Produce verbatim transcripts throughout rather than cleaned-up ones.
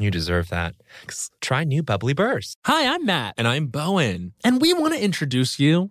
You deserve that. Try new Bubly Burst. Hi, I'm Matt. And I'm Bowen. And we want to introduce you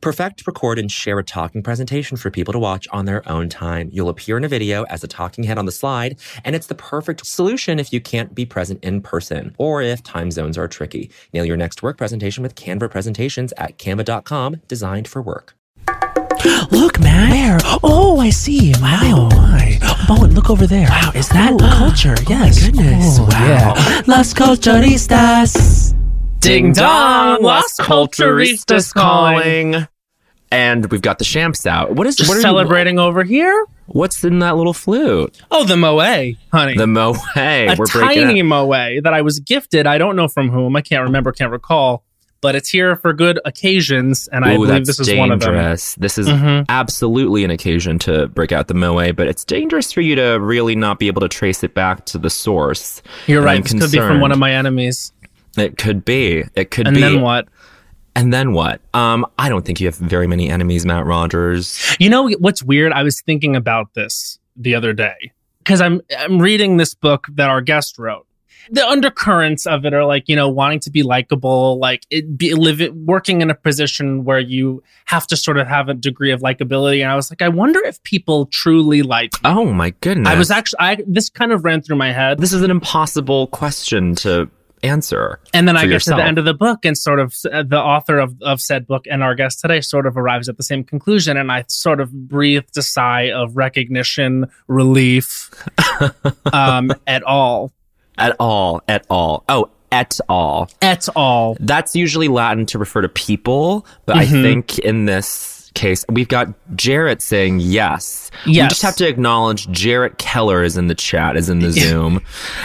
Perfect, record, and share a talking presentation for people to watch on their own time. You'll appear in a video as a talking head on the slide, and it's the perfect solution if you can't be present in person or if time zones are tricky. Nail your next work presentation with Canva presentations at canva dot com, designed for work. Look, Matt. Where? Oh, I see. Wow. Why? Bowen, look over there. Wow, is that oh, culture? Oh, yes. My goodness. Oh, wow. Yeah. Las Culturistas. Ding dong! Las Culturistas calling. And we've got the champs out. What is Just what are celebrating you, over here? What's in that little flute? Oh, the moe, honey. The moe. A We're tiny moe that I was gifted. I don't know from whom. I can't remember, can't recall. But it's here for good occasions, and Ooh, I believe this is dangerous. One of them. This is mm-hmm. absolutely an occasion to break out the moe, but it's dangerous for you to really not be able to trace it back to the source. You're right. This could be from one of my enemies. It could be. It could and be. And then what? And then what? Um, I don't think you have very many enemies, Matt Rogers. You know what's weird? I was thinking about this the other day because I'm I'm reading this book that our guest wrote. The undercurrents of it are like, you know, wanting to be likable, like it be live it, working in a position where you have to sort of have a degree of likability. And I was like, I wonder if people truly like me. Oh, my goodness. I was actually I this kind of ran through my head. This is an impossible question to answer. And then I get yourself. to the end of the book, and sort of uh, the author of, of said book and our guest today sort of arrives at the same conclusion. And I sort of breathed a sigh of recognition, relief, um, at all. At all. At all. Oh, et al. Et al. That's usually Latin to refer to people. But mm-hmm. I think in this case, we've got Jarrett saying yes. Yes. We just have to acknowledge Jarrett Keller is in the chat, is in the Zoom,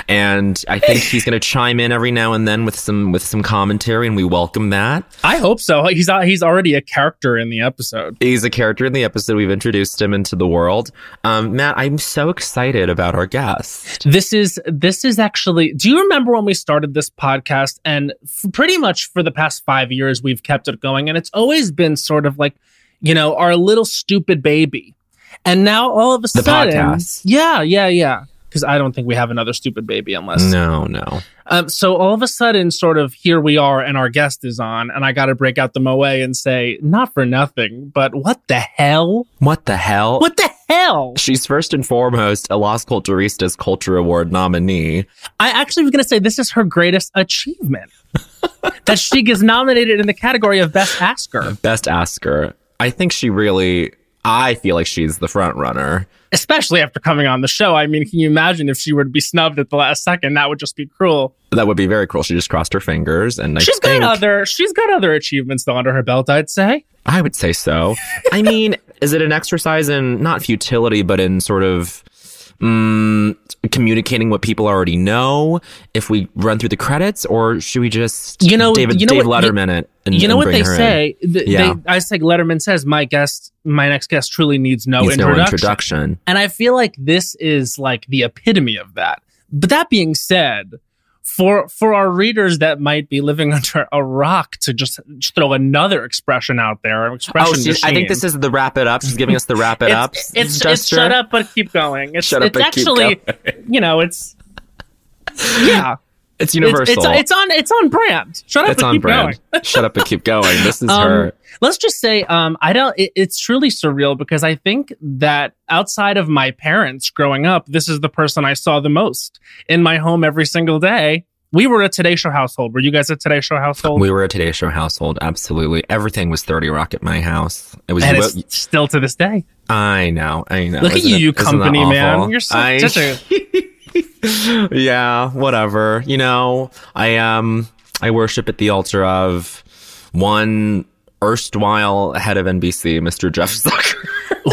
and I think he's going to chime in every now and then with some with some commentary, and we welcome that. I hope so. He's he's already a character in the episode. He's a character in the episode. We've introduced him into the world. Um, Matt, I'm so excited about our guest. This is this is actually. Do you remember when we started this podcast? And f- pretty much for the past five years, we've kept it going, and it's always been sort of like, you know, our little stupid baby. And now all of a the sudden... The podcast. Yeah, yeah, yeah. Because I don't think we have another stupid baby unless... No, no. Um, so all of a sudden, sort of, here we are and our guest is on. And I got to break out the moe and say, not for nothing, but what the hell? What the hell? What the hell? She's first and foremost a Las Culturistas Culture Award nominee. I actually was going to say this is her greatest achievement. That she gets nominated in the category of Best Asker. Best Asker. I think she really, I feel like she's the front runner. especially after coming on the show. I mean, can you imagine if she were to be snubbed at the last second? That would just be cruel. That would be very cruel. She just crossed her fingers. And I she's think, got other she's got other achievements though under her belt, I'd say. I would say so. I mean, is it an exercise in not futility, but in sort of Mm, communicating what people already know if we run through the credits, or should we just you know David, you know Dave what, Letterman you, it and you know and what they say the, yeah. they, I think Letterman says my guest my next guest truly needs no introduction. no introduction and I feel like this is like the epitome of that. But that being said, for for our readers that might be living under a rock, to just, just throw another expression out there. An expression oh, see, I think this is the wrap it up. She's giving us the wrap it up. It's, it's, it's shut up but keep going. It's, shut up it's but actually, keep going. You know, it's yeah, it's universal. It's, it's, it's on it's on brand. Shut up it's and on keep brand. going. Shut up and keep going. This is um, her. Let's just say, um, I don't. It, it's truly surreal because I think that outside of my parents growing up, this is the person I saw the most in my home every single day. We were a Today Show household. Were you guys a Today Show household? We were a Today Show household. Absolutely, everything was thirty Rock at my house. It was, and it's still to this day. I know. I know. Look isn't at you, you company man. You're so I... such a... Yeah, whatever. You know, I um, I worship at the altar of one erstwhile head of N B C, Mister Jeff Zucker.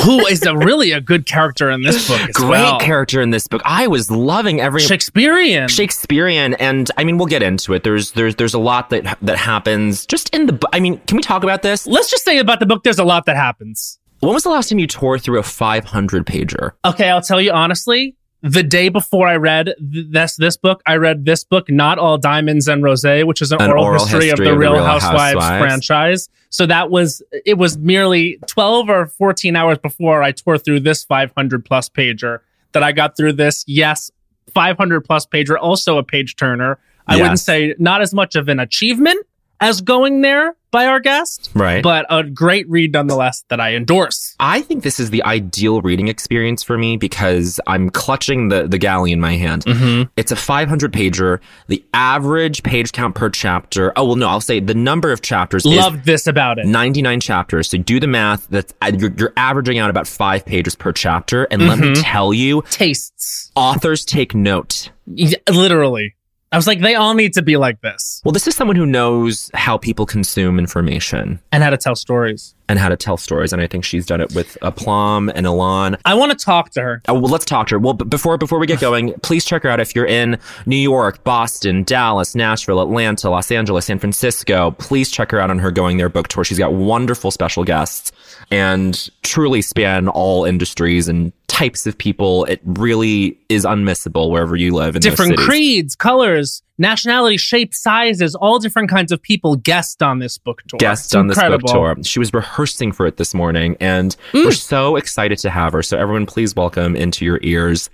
Who is a, really a good character in this book as Great well. character in this book. I was loving every... Shakespearean. Shakespearean. And, I mean, we'll get into it. There's there's there's a lot that that happens just in the... I mean, can we talk about this? Let's just say about the book, there's a lot that happens. When was the last time you tore through a five hundred pager? Okay, I'll tell you honestly. The day before I read th- this this book, I read this book, Not All Diamonds and Rosé, which is an, an oral, oral history, history of the, of the Real, Real Housewives, Housewives franchise. So that was, it was merely twelve or fourteen hours before I tore through this five hundred plus pager that I got through this. Yes, five hundred plus pager, also a page turner. I yes. wouldn't say not as much of an achievement as Going There by our guest, right? But a great read nonetheless that I endorse. I think this is the ideal reading experience for me because I'm clutching the, the galley in my hand. Mm-hmm. It's a five hundred pager. The average page count per chapter. Oh, well, no, I'll say the number of chapters. Love is this about it. ninety-nine chapters. So do the math. That's you're, you're averaging out about five pages per chapter. And mm-hmm. let me tell you. Tastes. Authors take note. Yeah, literally. I was like, they all need to be like this. Well, this is someone who knows how people consume information. And how to tell stories. And how to tell stories. And I think she's done it with aplomb and elan. I want to talk to her. Oh, well, let's talk to her. Well, b- before before we get going, please check her out if you're in New York, Boston, Dallas, Nashville, Atlanta, Los Angeles, San Francisco. Please check her out on her Going There book tour. She's got wonderful special guests and truly span all industries and types of people. It really is unmissable wherever you live in those cities. Different creeds, colors, nationality, shapes, sizes, all different kinds of people guest on this book tour. Guest on this book tour. She was rehearsing for it this morning, and mm. we're so excited to have her. So everyone, please welcome into your ears,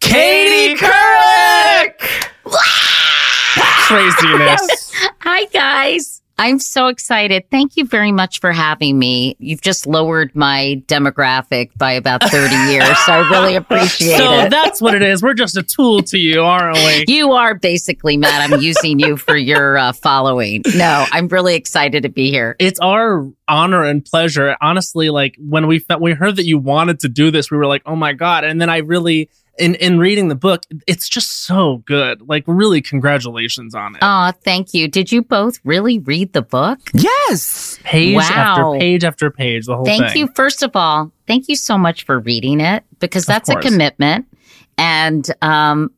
Katie Couric! Craziness. Hi, guys. I'm so excited. Thank you very much for having me. You've just lowered my demographic by about thirty years, so I really appreciate so it. So that's what it is. We're just a tool to you, aren't we? You are basically, Matt. I'm using you for your uh, following. No, I'm really excited to be here. It's our honor and pleasure. Honestly, like when we fe- we heard that you wanted to do this, we were like, oh my God. And then I really... In in reading the book, it's just so good. Like, really, congratulations on it. Oh, thank you. Did you both really read the book? Yes. Page wow. after page after page, the whole thank thing. Thank you. First of all, thank you so much for reading it, because that's a commitment. And um,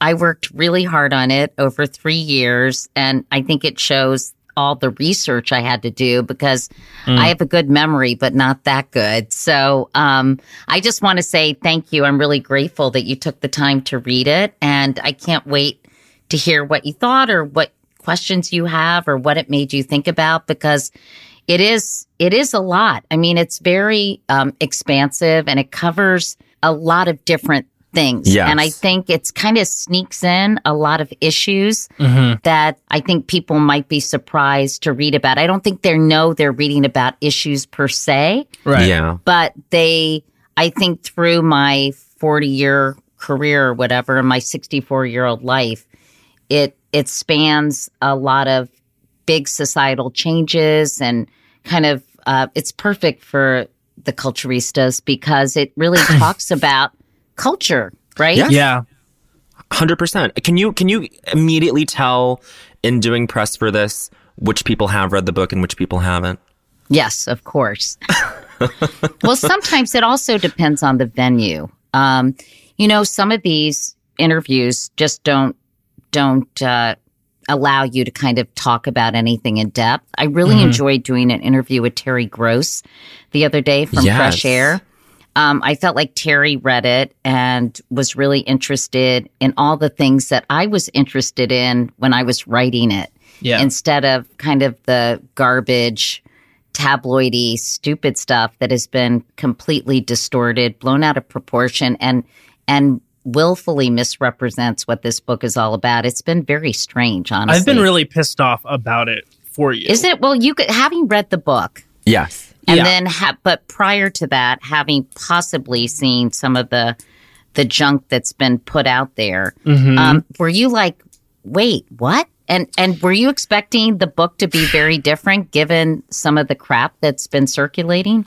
I worked really hard on it over three years. And I think it shows all the research I had to do, because mm. I have a good memory, but not that good. So um, I just want to say thank you. I'm really grateful that you took the time to read it. And I can't wait to hear what you thought or what questions you have or what it made you think about, because it is, it is a lot. I mean, it's very um, expansive, and it covers a lot of different things. Yes. And I think it's kind of sneaks in a lot of issues mm-hmm. that I think people might be surprised to read about. I don't think they know they're reading about issues per se. Right. Yeah. But they, I think through my forty year career or whatever, in my sixty-four year old life, it, it spans a lot of big societal changes and kind of, uh, it's perfect for The Culturistas because it really talks about culture, right? Yeah. yeah. one hundred percent. Can you can you immediately tell in doing press for this which people have read the book and which people haven't? Yes, of course. Well, sometimes it also depends on the venue. Um, you know, some of these interviews just don't don't uh, allow you to kind of talk about anything in depth. I really mm-hmm. enjoyed doing an interview with Terry Gross the other day from yes. Fresh Air. Um, I felt like Terry read it and was really interested in all the things that I was interested in when I was writing it, yeah. instead of kind of the garbage, tabloidy, stupid stuff that has been completely distorted, blown out of proportion, and and willfully misrepresents what this book is all about. It's been very strange, honestly. I've been really pissed off about it for you. Is it? Well, you could, having read the book. Yes. And yeah. then, ha- but prior to that, having possibly seen some of the the junk that's been put out there, mm-hmm. um, were you like, wait, what? And and were you expecting the book to be very different given some of the crap that's been circulating?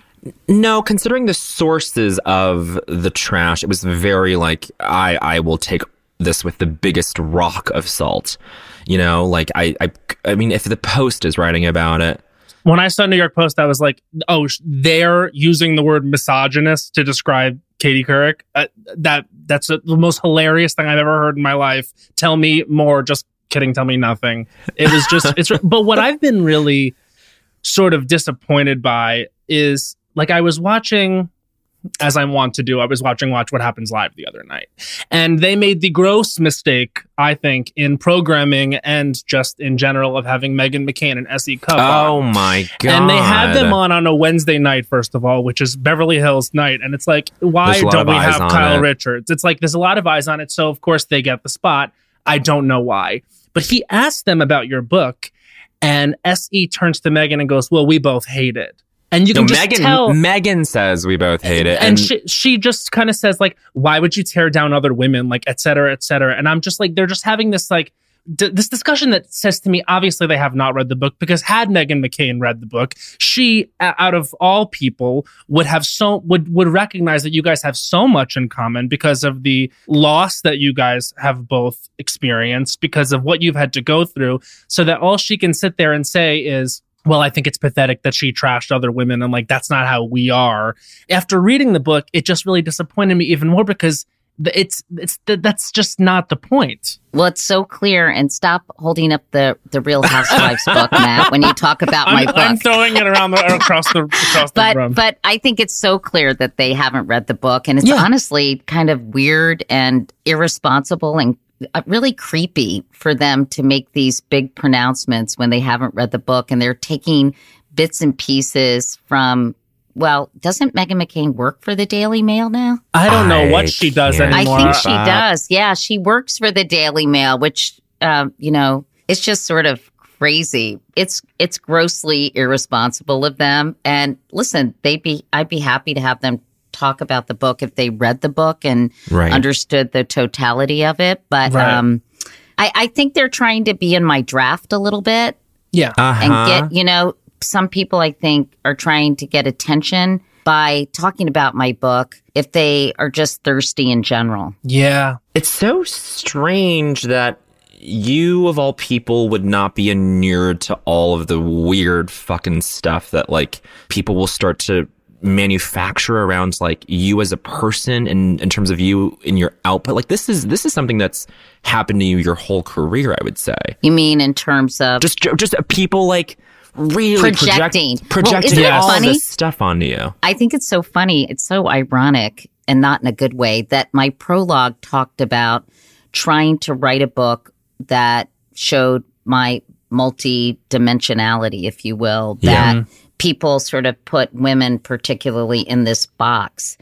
No, considering the sources of the trash, it was very like, I, I will take this with the biggest rock of salt. You know, like, I, I, I mean, if the Post is writing about it. When I saw New York Post, I was like, oh, they're using the word misogynist to describe Katie Couric. Uh, that That's a, the most hilarious thing I've ever heard in my life. Tell me more. Just kidding. Tell me nothing. It was just, it's. But what I've been really sort of disappointed by is, like, I was watching, as I want to do, I was watching Watch What Happens Live the other night. And they made the gross mistake, I think, in programming and just in general of having Meghan McCain and S E. Cupp Oh, on. My God. And they had them on on a Wednesday night, first of all, which is Beverly Hills night. And it's like, why don't we have Kyle it. Richards? It's like, there's a lot of eyes on it. So, of course, they get the spot. I don't know why. But he asked them about your book. And S E turns to Meghan and goes, well, we both hate it. And you can no, just Meghan, tell. Meghan says we both hate it. And, and she, she just kind of says, like, why would you tear down other women? Like, et cetera, et cetera. And I'm just like, they're just having this, like, d- this discussion that says to me, obviously they have not read the book, because had Meghan McCain read the book, she, a- out of all people, would have so, would, would recognize that you guys have so much in common because of the loss that you guys have both experienced, because of what you've had to go through, so that all she can sit there and say is, well, I think it's pathetic that she trashed other women. I'm like, that's not how we are. After reading the book, it just really disappointed me even more, because it's it's that's just not the point. Well, it's so clear. And stop holding up the, the Real Housewives book, Matt, when you talk about my I'm, book. I'm throwing it around the, across the across but, the room. But I think it's so clear that they haven't read the book. And it's yeah. honestly kind of weird and irresponsible and really creepy for them to make these big pronouncements when they haven't read the book, and they're taking bits and pieces from, well, doesn't Meghan McCain work for the Daily Mail now? I don't know I what she does anymore. I think she does. Yeah, she works for the Daily Mail, which, uh, you know, it's just sort of crazy. It's it's grossly irresponsible of them. And listen, they'd be I'd be happy to have them talk about the book if they read the book and right. understood the totality of it. But right. um, I, I think they're trying to be in my draft a little bit. Yeah. Uh-huh. And get, you know, some people I think are trying to get attention by talking about my book if they are just thirsty in general. Yeah. It's so strange that you, of all people, would not be inured to all of the weird fucking stuff that, like, people will start to manufacture around, like, you as a person and in terms of you in your output. Like, this is this is something that's happened to you your whole career, I would say. You mean in terms of just just people, like, really projecting project, projecting well, all this stuff onto you? I think it's so funny. It's so ironic, and not in a good way, that my prologue talked about trying to write a book that showed my multi-dimensionality, if you will, that yeah. people sort of put women particularly in this box.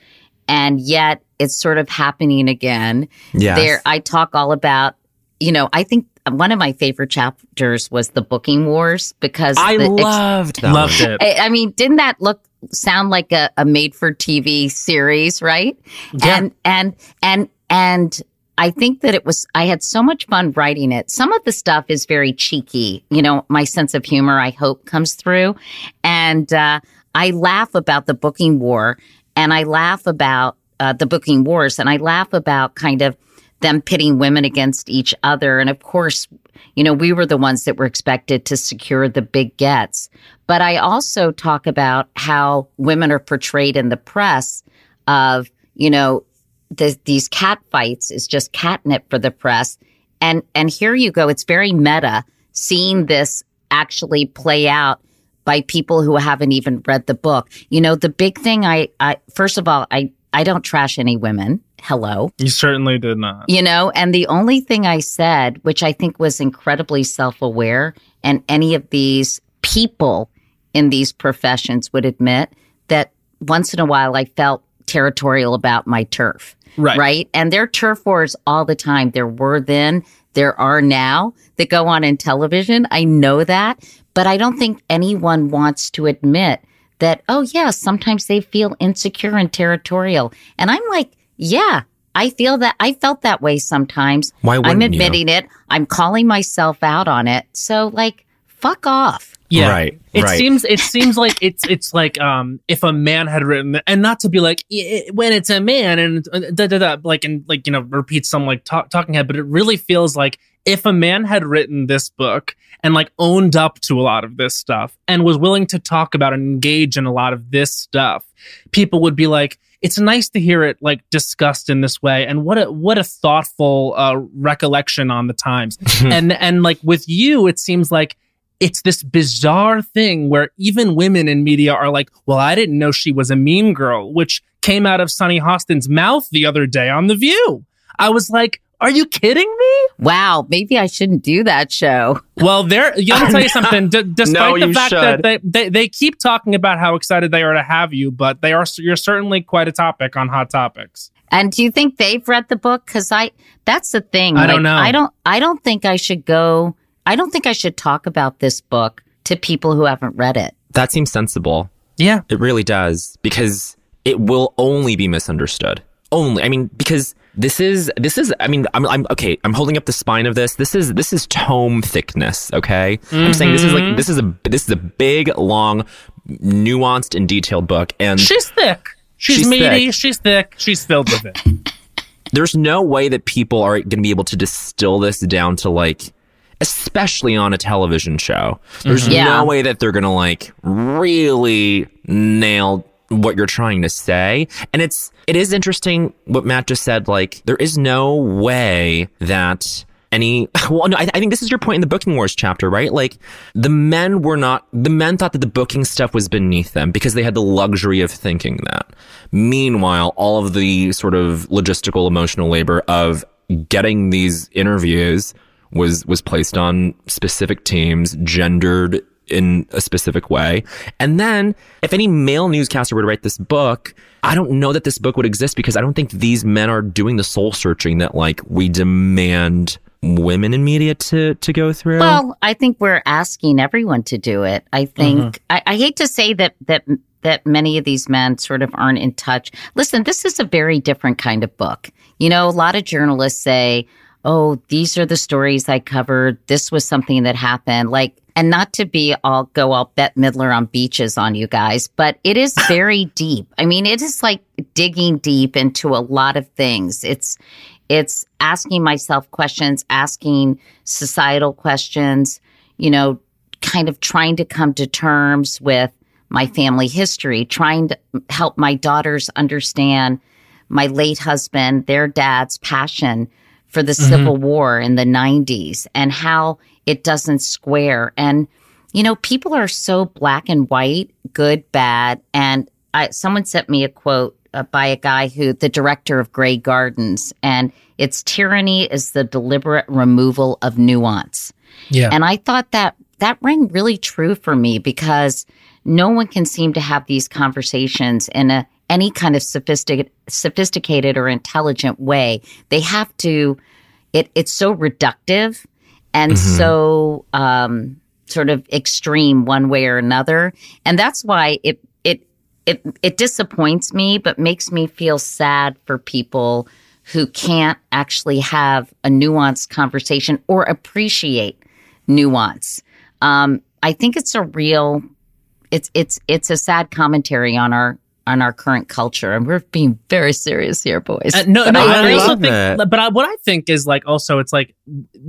And yet it's sort of happening again. Yes. There, I talk all about, you know, I think one of my favorite chapters was the booking wars, because I the, loved that. Loved it. I, I mean, didn't that look sound like a, a made for T V series, right? Yeah. And and and and I think that it was, I had so much fun writing it. Some of the stuff is very cheeky. You know, my sense of humor, I hope, comes through. And uh, I laugh about the booking war and I laugh about uh, the booking wars and I laugh about kind of them pitting women against each other. And of course, you know, we were the ones that were expected to secure the big gets. But I also talk about how women are portrayed in the press of, you know, the, these cat fights is just catnip for the press. And and here you go. It's very meta seeing this actually play out by people who haven't even read the book. You know, the big thing I, I first of all, I, I don't trash any women. Hello. You certainly did not. You know, and the only thing I said, which I think was incredibly self-aware, and any of these people in these professions would admit that once in a while I felt territorial about my turf. Right. Right. And there are turf wars all the time. There were then, there are now that go on in television. I know that. But I don't think anyone wants to admit that, oh, yeah, sometimes they feel insecure and territorial. And I'm like, yeah, I feel that. I felt that way sometimes. Why wouldn't I'm admitting you? It. I'm calling myself out on it. So, like, fuck off. Yeah, right. It right. seems it seems like it's it's like um if a man had written, and not to be like it, when it's a man and da, da, da, like and like you know repeat some like talk, talking head, but it really feels like if a man had written this book and like owned up to a lot of this stuff and was willing to talk about and engage in a lot of this stuff, people would be like, it's nice to hear it like discussed in this way, and what a what a thoughtful uh, recollection on the times. and and like with you, it seems like it's this bizarre thing where even women in media are like, well, I didn't know she was a mean girl, which came out of Sonny Hostin's mouth the other day on The View. I was like, are you kidding me? Wow, maybe I shouldn't do that show. Well, there, you let me tell you something. D- despite no, the fact should. that they, they, they keep talking about how excited they are to have you, but they are you're certainly quite a topic on Hot Topics. And do you think they've read the book? Because I, that's the thing. I like, don't know. I don't. I don't think I should go. I don't think I should talk about this book to people who haven't read it. That seems sensible. Yeah. It really does, because it will only be misunderstood. Only. I mean, because this is, this is, I mean, I'm, I'm okay, I'm holding up the spine of this. This is, this is tome thickness, okay? Mm-hmm. I'm saying this is like, this is a, this is a big, long, nuanced and detailed book. And she's thick. She's, she's meaty. Thick. She's thick. She's filled with it. There's no way that people are going to be able to distill this down to like, especially on a television show. There's mm-hmm. yeah. no way that they're going to like really nail what you're trying to say. And it's, it is interesting what Matt just said. Like, there is no way that any, well, no, I, I think this is your point in the booking wars chapter, right? Like, the men were not, the men thought that the booking stuff was beneath them because they had the luxury of thinking that. Meanwhile, all of the sort of logistical, emotional labor of getting these interviews was was placed on specific teams, gendered in a specific way. And then if any male newscaster were to write this book, I don't know that this book would exist, because I don't think these men are doing the soul searching that like we demand women in media to to go through. Well, I think we're asking everyone to do it. I think mm-hmm. I, I hate to say that that that many of these men sort of aren't in touch. Listen, this is a very different kind of book. You know, a lot of journalists say, oh, these are the stories I covered. This was something that happened. Like, and not to be all go all Bette Midler on beaches on you guys, but it is very deep. I mean, it is like digging deep into a lot of things. It's, it's asking myself questions, asking societal questions, you know, kind of trying to come to terms with my family history, trying to help my daughters understand my late husband, their dad's passion for the Civil mm-hmm. War in the nineties and how it doesn't square. And, you know, people are so black and white, good, bad. And I, someone sent me a quote uh, by a guy who, the director of Grey Gardens, and it's tyranny is the deliberate removal of nuance. Yeah. And I thought that that rang really true for me, because no one can seem to have these conversations in a any kind of sophisticated, sophisticated or intelligent way. They have to, it, it's so reductive and mm-hmm. so um, sort of extreme one way or another. And that's why it, it, it, it disappoints me, but makes me feel sad for people who can't actually have a nuanced conversation or appreciate nuance. Um, I think it's a real it's it's it's a sad commentary on our on our current culture, and we're being very serious here, boys. Uh, no, but no, I, I also think, but I, what I think is like also it's like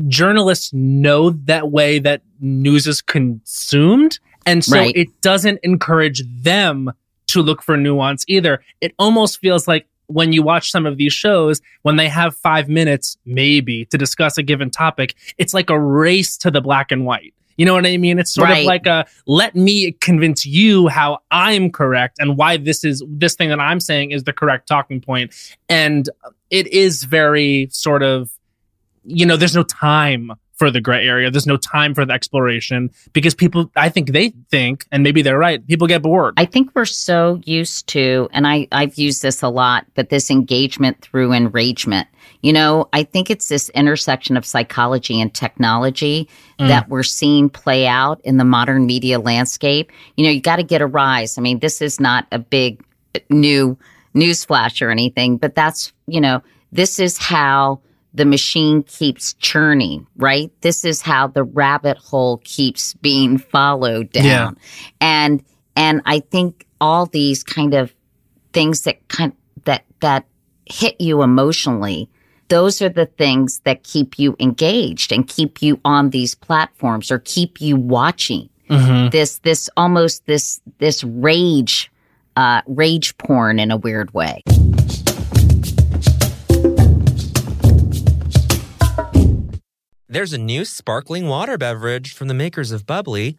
journalists know that way that news is consumed, and so right. it doesn't encourage them to look for nuance either. It almost feels like when you watch some of these shows, when they have five minutes maybe to discuss a given topic, it's like a race to the black and white. You know what I mean? It's sort right. of like a let me convince you how I'm correct and why this is this thing that I'm saying is the correct talking point. And it is very sort of, you know, there's no time for the gray area. There's no time for the exploration because people, I think they think, and maybe they're right, people get bored. I think we're so used to, and I, I've used this a lot, but this engagement through enragement. You know, I think it's this intersection of psychology and technology mm. that we're seeing play out in the modern media landscape. You know, you got to get a rise. I mean, this is not a big new newsflash or anything, but that's, you know, this is how the machine keeps churning, right? This is how the rabbit hole keeps being followed down. Yeah. And and I think all these kind of things that kind that that hit you emotionally, those are the things that keep you engaged and keep you on these platforms or keep you watching. Mm-hmm. This, this almost this, this rage, uh, rage porn in a weird way. There's a new sparkling water beverage from the makers of Bubly,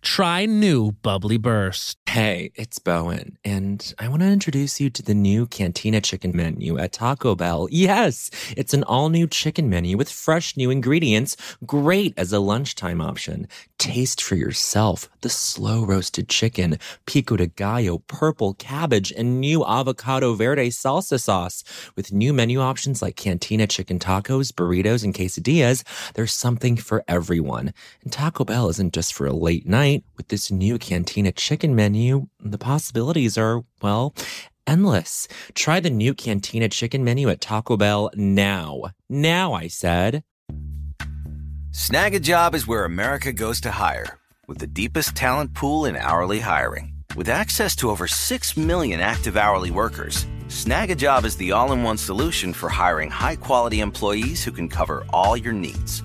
try new Bubly Burst. Hey, it's Bowen, and I want to introduce you to the new Cantina Chicken Menu at Taco Bell. Yes, it's an all-new chicken menu with fresh new ingredients, great as a lunchtime option. Taste for yourself the slow-roasted chicken, pico de gallo, purple cabbage, and new avocado verde salsa sauce. With new menu options like Cantina Chicken Tacos, burritos, and quesadillas, there's something for everyone. And Taco Bell isn't just for a late night. With this new Cantina Chicken Menu, You, the possibilities are, well, endless. Try the new Cantina Chicken Menu at Taco Bell now. Now, I said. Snag a Job is where America goes to hire, with the deepest talent pool in hourly hiring. With access to over six million active hourly workers, Snag a Job is the all-in-one solution for hiring high-quality employees who can cover all your needs.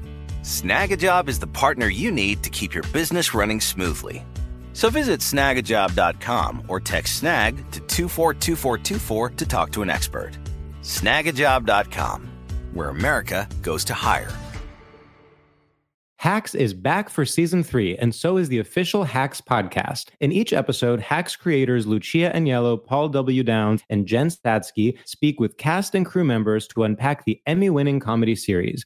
Snagajob is the partner you need to keep your business running smoothly. So visit snag a job dot com or text SNAG to two four two four two four to talk to an expert. snag a job dot com, where America goes to hire. Hacks is back for season three, and so is the official Hacks podcast. In each episode, Hacks creators Lucia Agnello, Paul W. Downs, and Jen Statsky speak with cast and crew members to unpack the Emmy-winning comedy series.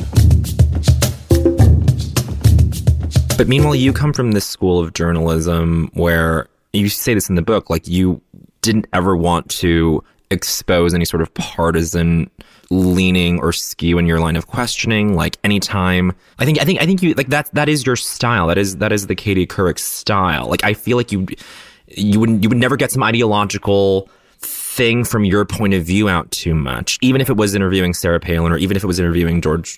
But meanwhile, you come from this school of journalism where you say this in the book, like you didn't ever want to expose any sort of partisan leaning or skew in your line of questioning. Like anytime, I think, I think, I think you like that. That is your style. That is that is the Katie Couric style. Like I feel like you, you wouldn't, you would never get some ideological thing from your point of view out too much, even if it was interviewing Sarah Palin or even if it was interviewing George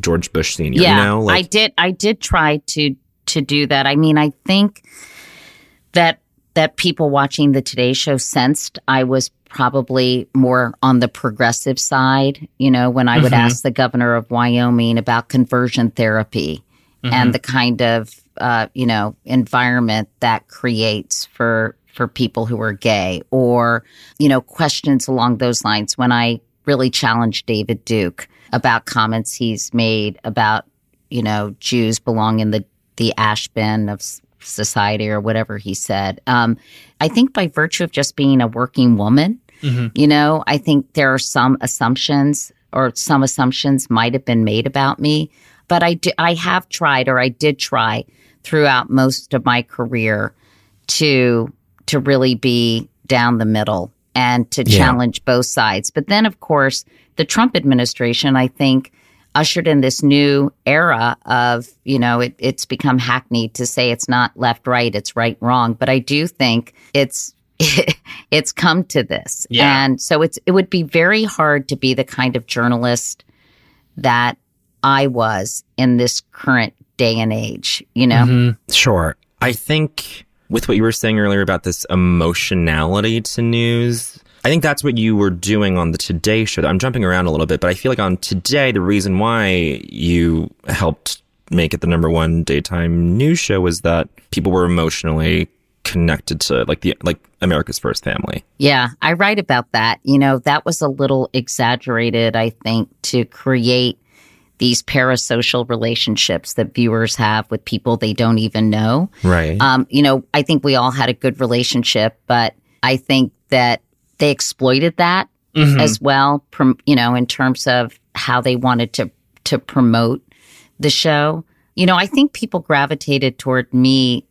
George Bush Senior. Yeah, you know? Like, I did. I did try to to do that. I mean, I think that that people watching the Today Show sensed I was probably more on the progressive side, you know, when I would mm-hmm. ask the governor of Wyoming about conversion therapy mm-hmm. and the kind of, uh, you know, environment that creates for for people who are gay, or, you know, questions along those lines. When I really challenged David Duke about comments he's made about, you know, Jews belong in the, the ash bin of society or whatever he said. Um, I think by virtue of just being a working woman, mm-hmm. you know, I think there are some assumptions or some assumptions might have been made about me. But I, do, I have tried or I did try throughout most of my career to to really be down the middle and to yeah. challenge both sides. But then, of course, the Trump administration, I think, ushered in this new era of, you know, it, it's become hackneyed to say it's not left, right, it's right, wrong. But I do think it's it, it's come to this. Yeah. And so it's it would be very hard to be the kind of journalist that I was in this current day and age, you know? Mm-hmm. Sure. I think with what you were saying earlier about this emotionality to news, I think that's what you were doing on the Today Show. I'm jumping around a little bit, but I feel like on Today, the reason why you helped make it the number one daytime news show was that people were emotionally connected to like the like America's First Family. Yeah, I write about that. You know, that was a little exaggerated, I think, to create these parasocial relationships that viewers have with people they don't even know. Right. Um, you know, I think we all had a good relationship, but I think that they exploited that mm-hmm. as well, prom- you know, in terms of how they wanted to to promote the show. You know, I think people gravitated toward me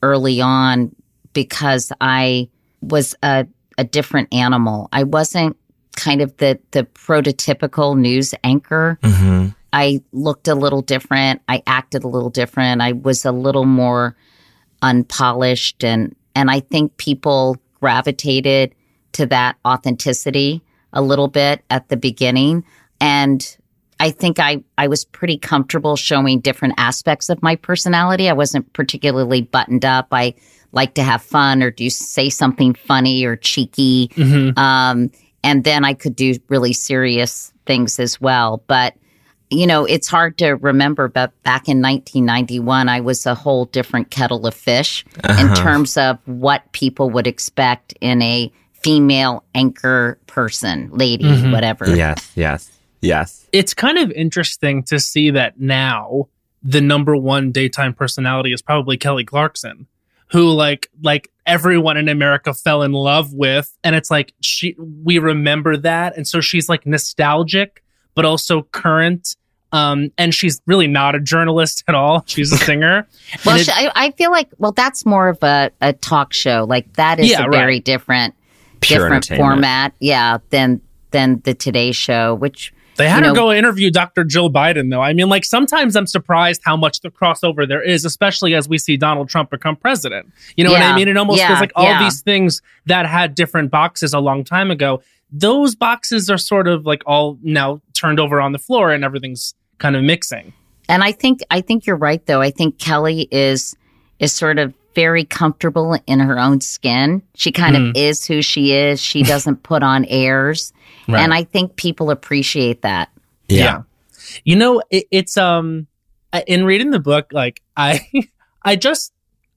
early on because I was a, a different animal. I wasn't kind of the, the prototypical news anchor. Mm-hmm. I looked a little different. I acted a little different. I was a little more unpolished. And, and I think people gravitated to that authenticity a little bit at the beginning. And I think I, I was pretty comfortable showing different aspects of my personality. I wasn't particularly buttoned up. I like to have fun or do say something funny or cheeky. Mm-hmm. Um, and then I could do really serious things as well. But, you know, it's hard to remember, but back in nineteen ninety-one, I was a whole different kettle of fish uh-huh. in terms of what people would expect in a female anchor person, lady, mm-hmm. whatever. Yes, yes, yes. It's kind of interesting to see that now the number one daytime personality is probably Kelly Clarkson, who like like everyone in America fell in love with. And it's like she we remember that. And so she's like nostalgic, but also current. Um, and she's really not a journalist at all. She's a singer. well, it, I, I feel like, well, that's more of a, a talk show. Like that is yeah, a very right. different different format, yeah, than than the Today Show, which they had you know, her go interview Doctor Jill Biden, though. I mean, like sometimes I'm surprised how much the crossover there is, especially as we see Donald Trump become president. You know yeah, what I mean? It almost yeah, feels like all yeah. these things that had different boxes a long time ago, those boxes are sort of like all now turned over on the floor and everything's kind of mixing. And I think I think you're right, though. I think Kelly is is sort of very comfortable in her own skin. She kind mm. of is who she is. She doesn't put on airs. Right. And I think people appreciate that. Yeah. yeah. You know, it, it's um in reading the book, like I I just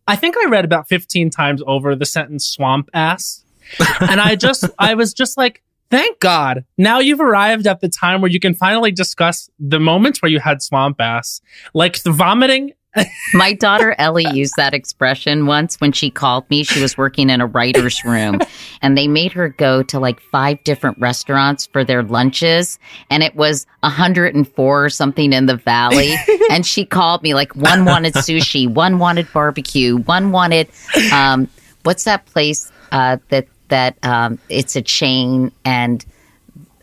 I think I read about fifteen times over the sentence swamp ass. And I just I was just like, thank God. Now you've arrived at the time where you can finally discuss the moments where you had swamp ass, like the vomiting. My daughter Ellie used that expression once when she called me. She was working in a writer's room and they made her go to like five different restaurants for their lunches. And it was one hundred four or something in the valley. And she called me like one wanted sushi, one wanted barbecue, one wanted um, what's that place uh, that that um, it's a chain and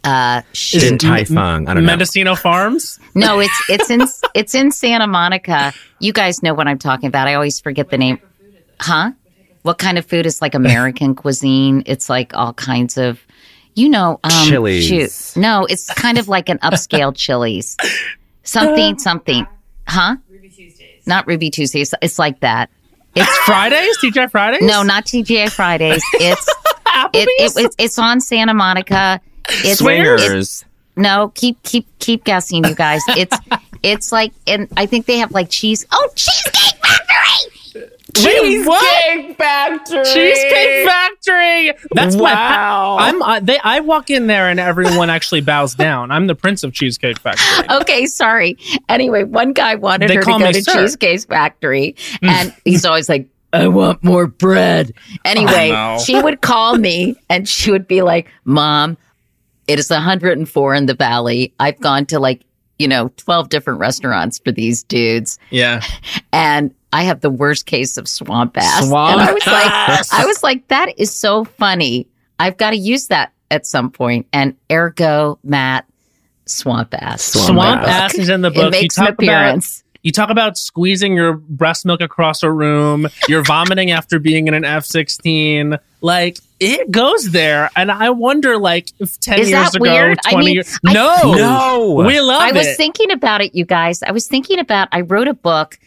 uh, is it Typhon? I don't know. Mendocino Farms? No, it's it's in it's in Santa Monica. You guys know what I'm talking about. I always forget the name. Huh? What kind of food is like American cuisine? It's like all kinds of, you know, um, Chili's. Shoot. No, it's kind of like an upscale Chili's. Something, something. Huh? Ruby Tuesdays. Not Ruby Tuesdays. It's like that. It's Fridays? T G I Fridays? No, not T G I Fridays. It's it, it, it, it's on Santa Monica. It's, Swingers. It's, no, keep keep keep guessing, you guys. It's it's like, and I think they have like cheese. Oh, Cheesecake Factory! Cheesecake what? Factory. Cheesecake Factory. That's wow. my. Pa- I'm. Uh, they. I walk in there and everyone actually bows down. I'm the prince of Cheesecake Factory. Okay, sorry. Anyway, one guy wanted they her to go to sir. Cheesecake Factory, and he's always like, "I want more bread." Anyway, oh, no. she would call me and she would be like, "Mom, it is one hundred four in the valley. I've gone to like, you know, twelve different restaurants for these dudes." Yeah, and I have the worst case of swamp ass. Swamp and I was like, ass. I was like, that is so funny. I've got to use that at some point. And ergo, Matt, swamp ass. Swamp, swamp ass. ass is in the book. It makes you an appearance. About, you talk about squeezing your breast milk across a room. You're vomiting after being in an F sixteen. Like, it goes there. And I wonder, like, if ten is years ago, weird? twenty I mean, years. I, no. No. We love it. I was it. thinking about it, you guys. I was thinking about, I wrote a book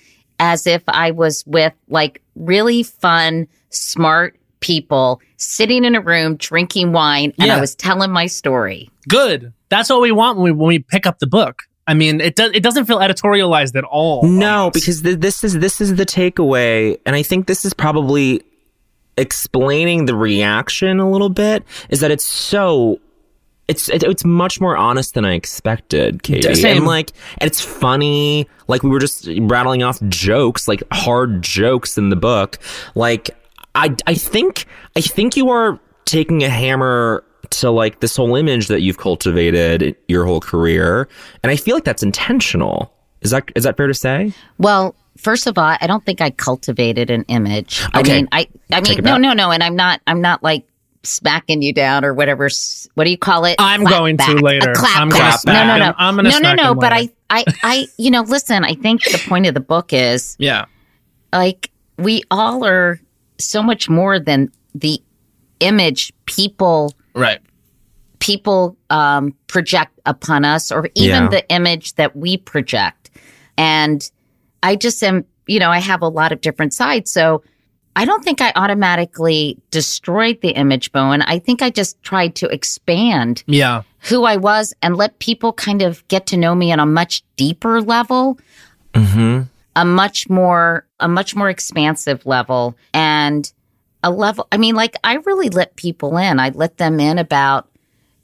as if I was with like really fun, smart people sitting in a room drinking wine, and yeah. I was telling my story. Good. That's what we want when we when we pick up the book. I mean, it does it doesn't feel editorialized at all. No, because th- this is this is the takeaway, and I think this is probably explaining the reaction a little bit. Is that it's so. It's it's much more honest than I expected, Katie. Same. And like, and it's funny. Like, we were just rattling off jokes, like hard jokes in the book. Like, I I think I think you are taking a hammer to like this whole image that you've cultivated your whole career, and I feel like that's intentional. Is that is that fair to say? Well, first of all, I don't think I cultivated an image. Okay. I mean, I I mean, no, no, no, and I'm not I'm not like. smacking you down or whatever. What do you call it? I'm clap going back. to later. Clap I'm clap. Gonna no, no, no. I'm gonna no, no, no. But later. I, I, I, you know, listen. I think the point of the book is, yeah, like we all are so much more than the image people, right? People um, project upon us, or even yeah. the image that we project. And I just am, you know, I have a lot of different sides, so. I don't think I automatically destroyed the image, Bowen. I think I just tried to expand yeah. who I was and let people kind of get to know me on a much deeper level, mm-hmm. a much more a much more expansive level, and a level. I mean, like I really let people in. I let them in about,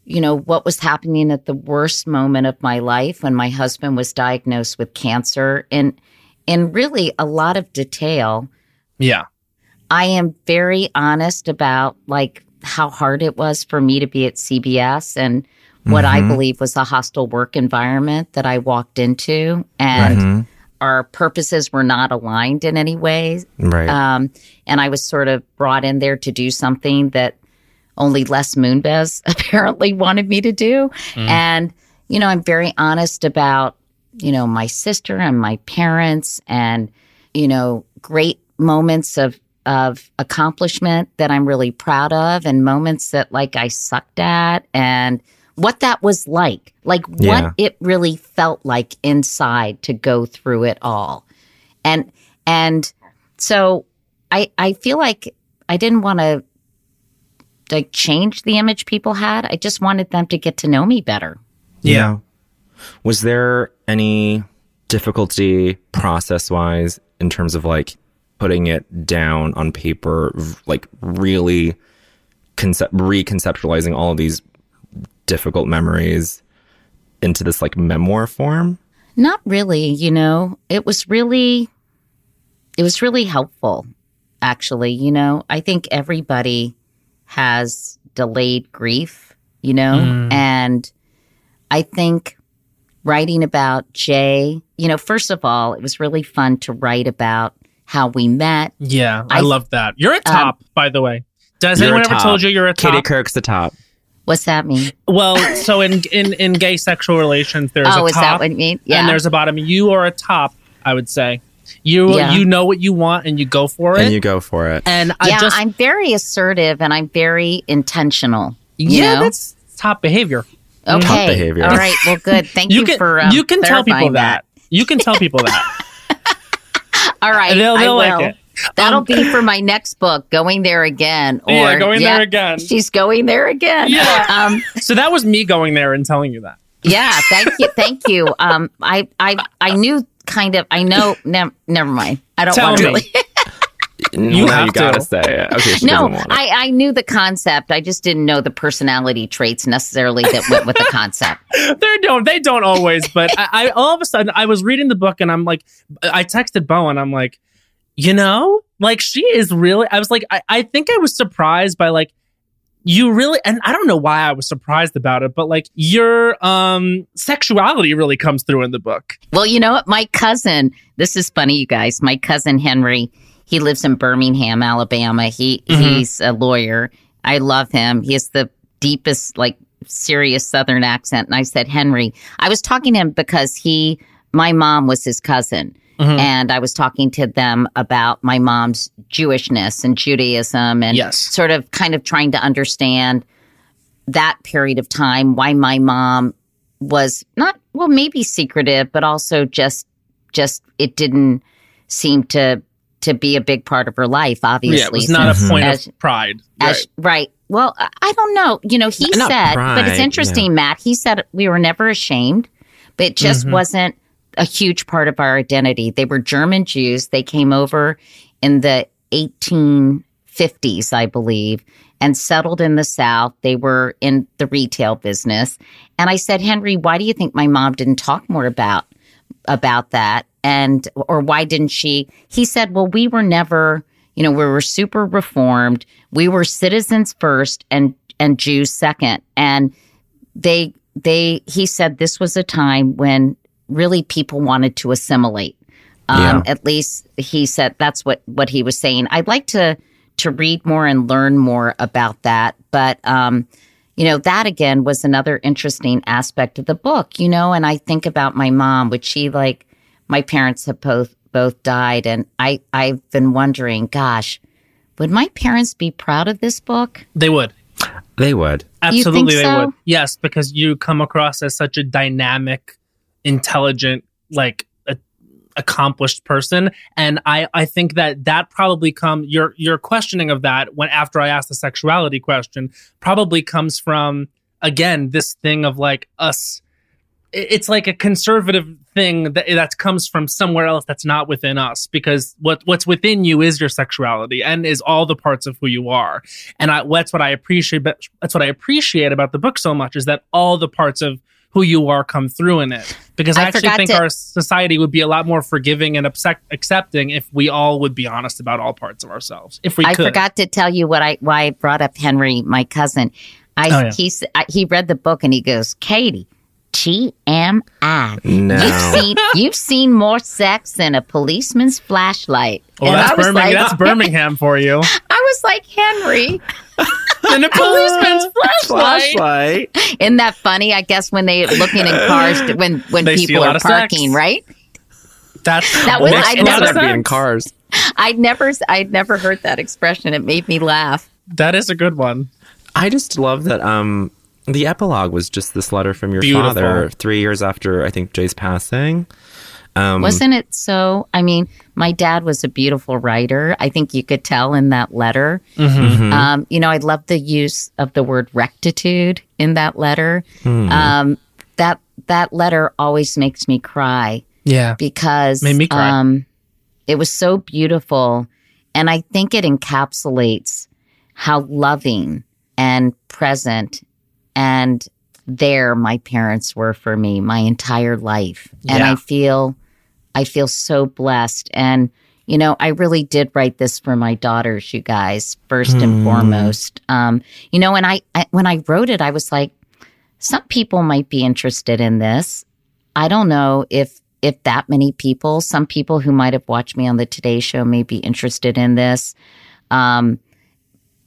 you know, what was happening at the worst moment of my life when my husband was diagnosed with cancer, in in really a lot of detail. Yeah. I am very honest about like how hard it was for me to be at C B S and what mm-hmm. I believe was a hostile work environment that I walked into, and mm-hmm. our purposes were not aligned in any way. Right. Um, and I was sort of brought in there to do something that only Les Moonves apparently wanted me to do. Mm. And, you know, I'm very honest about, you know, my sister and my parents and, you know, great moments of, of accomplishment that I'm really proud of, and moments that like I sucked at, and what that was like, like yeah. what it really felt like inside to go through it all. And, and so I, I feel like I didn't want to like change the image people had. I just wanted them to get to know me better. Yeah. Was there any difficulty process wise in terms of like putting it down on paper, like really concept- reconceptualizing all of these difficult memories into this like memoir form? Not really, you know. It was really, it was really helpful, actually, you know. I think everybody has delayed grief, you know, mm. and I think writing about Jay, you know, first of all, it was really fun to write about how we met. Yeah, I, I love that. You're a top, um, by the way. Does you're anyone ever told you you're a top? Katie Couric's the top. What's that mean? Well, so in, in, in gay sexual relations, there's oh, a top. Oh, is that what you mean? Yeah. And there's a bottom. You are a top, I would say. You yeah. you know what you want and you go for it. And you go for it. And I yeah, just, I'm very assertive and I'm very intentional. You yeah, know? That's top behavior. Okay. Top behavior. All right. Well, good. Thank you, you can, for um, you can tell people that. that. You can tell people that. All right. They'll, they'll I will. Like it. That'll um, be for my next book, Going There Again. Or, yeah, Going yeah, There Again. She's going there again. Yeah. Um, so that was me going there and telling you that. Yeah. Thank you. Thank you. Um, I, I, I knew kind of, I know, ne- never mind. I don't tell want me. to. Really. You, no, you gotta to. say it. Okay, she no, I, I knew the concept. I just didn't know the personality traits necessarily that went with the concept. They don't. They don't always. But I, I all of a sudden I was reading the book and I'm like, I texted Bowen. I'm like, you know, like she is really. I was like, I, I think I was surprised by like you really. And I don't know why I was surprised about it, but like your um sexuality really comes through in the book. Well, you know what, my cousin. This is funny, you guys. My cousin Henry. He lives in Birmingham, Alabama. He mm-hmm. he's a lawyer. I love him. He has the deepest, like, serious Southern accent. And I said, Henry, I was talking to him because he, my mom was his cousin. Mm-hmm. And I was talking to them about my mom's Jewishness and Judaism and yes. sort of kind of trying to understand that period of time, why my mom was not, well, maybe secretive, but also just, just it didn't seem to, to be a big part of her life, obviously. Yeah, it was not a point as, of pride. As, right. right. Well, I don't know. You know, he not said, pride, but it's interesting, yeah. Matt, he said we were never ashamed, but it just mm-hmm. wasn't a huge part of our identity. They were German Jews. They came over in the eighteen fifties, I believe, and settled in the South. They were in the retail business. And I said, Henry, why do you think my mom didn't talk more about about that? And, or why didn't she? He said, well, we were never, you know, we were super reformed. We were citizens first and, and Jews second. And they, they, he said this was a time when really people wanted to assimilate. Um, yeah. At least he said, that's what, what he was saying. I'd like to, to read more and learn more about that. But, um, you know, that again was another interesting aspect of the book, you know, and I think about my mom, which she like, my parents have both both died, and I, I've been wondering, gosh, would my parents be proud of this book? They would. They would. Absolutely, they so? would. Yes, because you come across as such a dynamic, intelligent, like, a, accomplished person. And I, I think that that probably comes, your, your questioning of that, when after I asked the sexuality question, probably comes from, again, this thing of, like, us... It's like a conservative thing that, that comes from somewhere else that's not within us, because what what's within you is your sexuality and is all the parts of who you are. And I, that's what I appreciate. That's what I appreciate about the book so much, is that all the parts of who you are come through in it. Because I, I actually think to, our society would be a lot more forgiving and obsec- accepting if we all would be honest about all parts of ourselves. If we I could. forgot to tell you what I why I brought up Henry, my cousin. I, oh, yeah. he, I he read the book and he goes, Katie. G M I. No. You've seen, you've seen more sex than a policeman's flashlight. Well, and that's, I was Birmingham, like, that's Birmingham for you. I was like, Henry. Than a policeman's flashlight. flashlight. Isn't that funny? I guess when they're looking in cars, when, when people are parking, sex. right? That's that was, I never be in cars. I'd never, I'd never heard that expression. It made me laugh. That is a good one. I just love that... Um, the epilogue was just this letter from your Beautiful. father three years after, I think, Jay's passing. Um, Wasn't it so? I mean, my dad was a beautiful writer. I think you could tell in that letter. Mm-hmm. Um, you know, I love the use of the word rectitude in that letter. Mm. Um, that that letter always makes me cry. Yeah. Because Made me cry. Um, it was so beautiful. And I think it encapsulates how loving and present and there my parents were for me my entire life. And yeah. I feel I feel so blessed. And, you know, I really did write this for my daughters, you guys, first mm. and foremost. Um, you know, and I, I when I wrote it, I was like, some people might be interested in this. I don't know if if that many people, some people who might have watched me on the Today Show may be interested in this. Um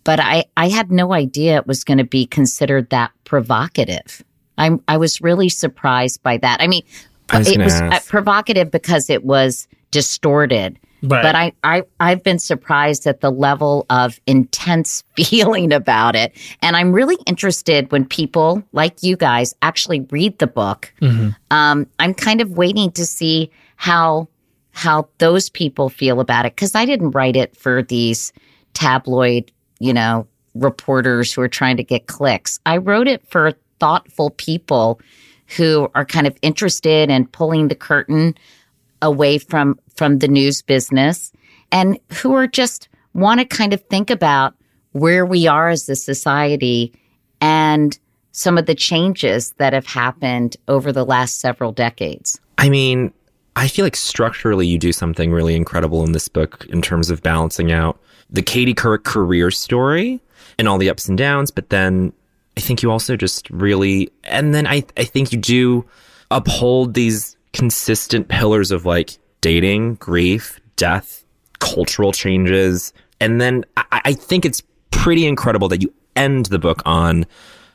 but I, I had no idea it was going to be considered that provocative. I'm, I was really surprised by that. I mean, I was it was uh, provocative because it was distorted. But, but I, I, I've been surprised at the level of intense feeling about it. And I'm really interested when people like you guys actually read the book. Mm-hmm. Um, I'm kind of waiting to see how how those people feel about it, because I didn't write it for these tabloid, you know, reporters who are trying to get clicks. I wrote it for thoughtful people who are kind of interested in pulling the curtain away from from the news business, and who are just want to kind of think about where we are as a society and some of the changes that have happened over the last several decades. I mean, I feel like structurally you do something really incredible in this book in terms of balancing out the Katie Couric career story and all the ups and downs, but then I think you also just really, and then I, I think you do uphold these consistent pillars of like dating, grief, death, cultural changes. And then I, I think it's pretty incredible that you end the book on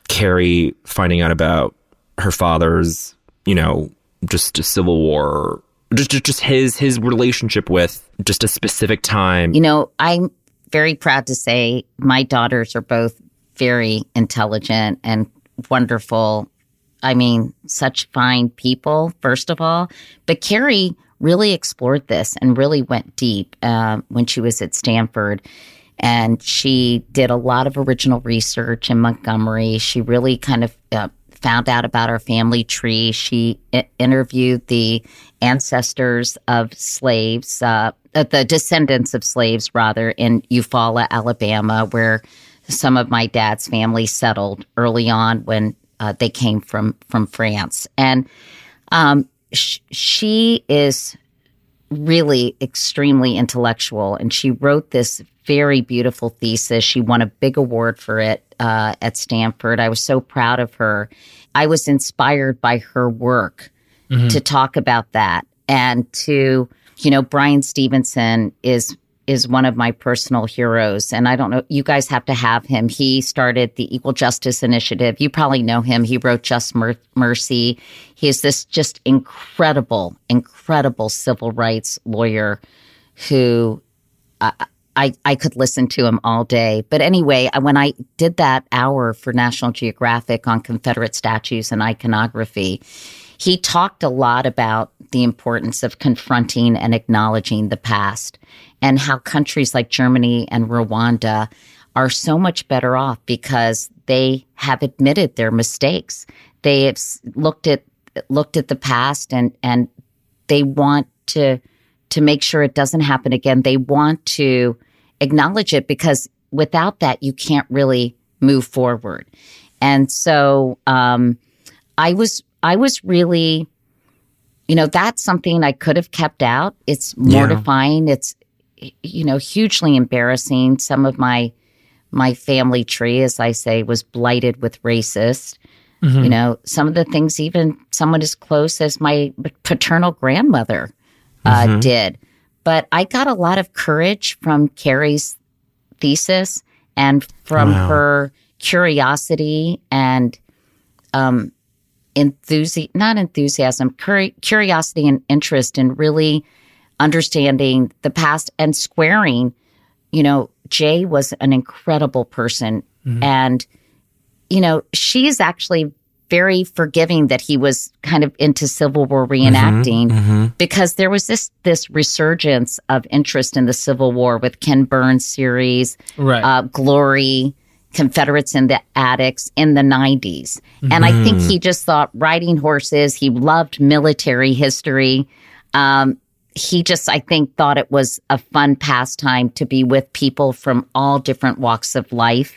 Carrie finding out about her father's, you know, just a civil war, just, just just his his relationship with just a specific time. You know, I'm very proud to say my daughters are both very intelligent and wonderful. I mean, such fine people, first of all. But Carrie really explored this and really went deep uh, when she was at Stanford. And she did a lot of original research in Montgomery. She really kind of uh, found out about our family tree. She i- interviewed the ancestors of slaves, uh, the descendants of slaves, rather, in Eufaula, Alabama, where some of my dad's family settled early on when uh, they came from, from France. And um she is really extremely intellectual, and she wrote this very beautiful thesis. She won a big award for it uh, at Stanford. I was so proud of her. I was inspired by her work mm-hmm. to talk about that. And to, you know, Bryan Stevenson is is one of my personal heroes. And I don't know, you guys have to have him. He started the Equal Justice Initiative. You probably know him. He wrote Just Mer- Mercy. He is this just incredible, incredible civil rights lawyer who uh, I, I could listen to him all day. But anyway, when I did that hour for National Geographic on Confederate statues and iconography, he talked a lot about the importance of confronting and acknowledging the past, and how countries like Germany and Rwanda are so much better off because they have admitted their mistakes. They have looked at looked at the past, and and they want to to make sure it doesn't happen again. They want to acknowledge it, because without that, you can't really move forward. And so um, I was I was really, you know, that's something I could have kept out. It's mortifying. Yeah. It's, you know, hugely embarrassing. Some of my my family tree, as I say, was blighted with racist. Mm-hmm. You know, some of the things even someone as close as my paternal grandmother uh, mm-hmm. did. But I got a lot of courage from Carrie's thesis and from wow. her curiosity and um, enthusi- not enthusiasm, cur- curiosity and interest in really understanding the past and squaring. You know, Jay was an incredible person. Mm-hmm. And, you know, she's actually very forgiving that he was kind of into Civil War reenacting mm-hmm, mm-hmm. because there was this this resurgence of interest in the Civil War with Ken Burns' series, right. uh, Glory, Confederates in the Attics in the nineties. Mm-hmm. And I think he just thought riding horses, he loved military history. Um He just, I think, thought it was a fun pastime to be with people from all different walks of life.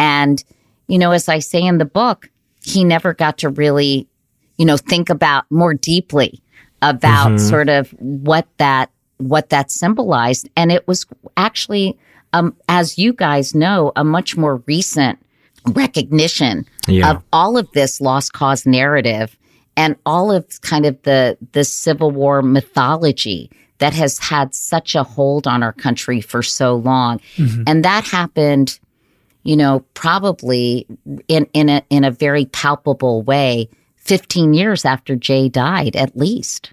And, you know, as I say in the book, he never got to really, you know, think about more deeply about mm-hmm. sort of what that what that symbolized. And it was actually, um, as you guys know, a much more recent recognition yeah. of all of this lost cause narrative. And all of kind of the the Civil War mythology that has had such a hold on our country for so long. Mm-hmm. And that happened you know, probably in, in a in a very palpable way, fifteen years after Jay died, at least.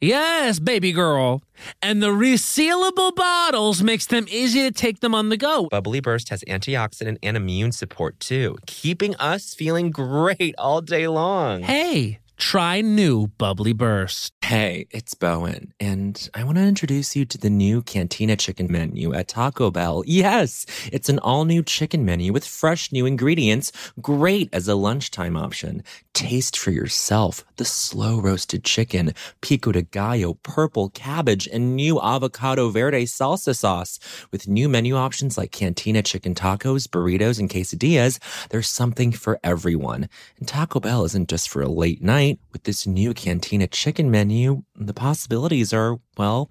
Yes, baby girl. And the resealable bottles makes them easy to take them on the go. Bubly Burst has antioxidant and immune support, too, keeping us feeling great all day long. Hey, try new Bubly Burst. Hey, it's Bowen, and I want to introduce you to the new Cantina Chicken Menu at Taco Bell. Yes, it's an all-new chicken menu with fresh new ingredients, great as a lunchtime option. Taste for yourself the slow-roasted chicken, pico de gallo, purple cabbage, and new avocado verde salsa sauce. With new menu options like Cantina Chicken Tacos, burritos, and quesadillas, there's something for everyone. And Taco Bell isn't just for a late night. With this new Cantina Chicken Menu, the possibilities are, well,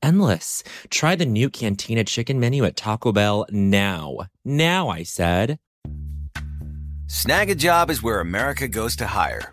endless. Try the new Cantina Chicken Menu at Taco Bell now. Now, I said. Snag a Job is where America goes to hire,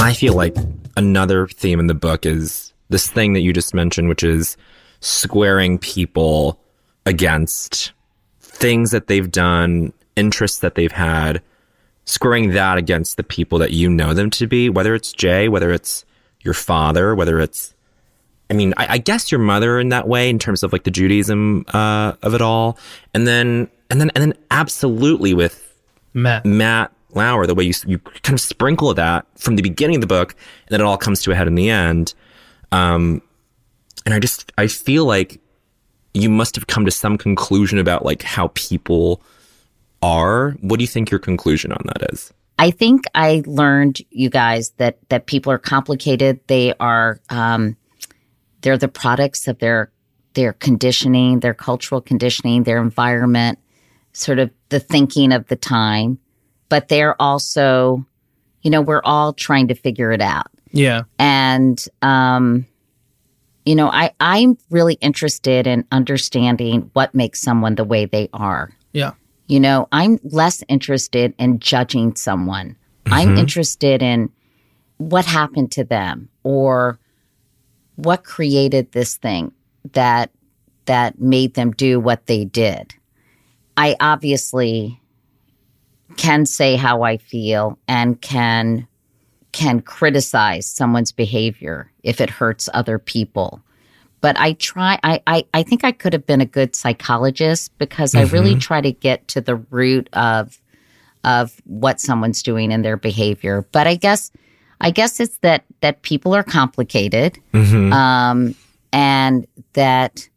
I feel like another theme in the book is this thing that you just mentioned, which is squaring people against things that they've done, interests that they've had, squaring that against the people that you know them to be, whether it's Jay, whether it's your father, whether it's, I mean, I, I guess your mother in that way, in terms of like the Judaism uh, of it all. And then, and then, and then absolutely with Matt, Matt. Lauer, the way you you kind of sprinkle that from the beginning of the book, and then it all comes to a head in the end. Um, and I just, I feel like you must have come to some conclusion about like how people are. What do you think your conclusion on that is? I think I learned, you guys, that that people are complicated. They are, um, they're the products of their their conditioning, their cultural conditioning, their environment, sort of the thinking of the time. But they're also, you know, we're all trying to figure it out. Yeah. And, um, you know, I, I'm really interested in understanding what makes someone the way they are. Yeah. You know, I'm less interested in judging someone. Mm-hmm. I'm interested in what happened to them or what created this thing that that made them do what they did. I obviously can say how I feel and can can criticize someone's behavior if it hurts other people. But I try, I, I, I think I could have been a good psychologist because mm-hmm. I really try to get to the root of of what someone's doing and their behavior. But I guess I guess it's that that people are complicated, mm-hmm. um, and that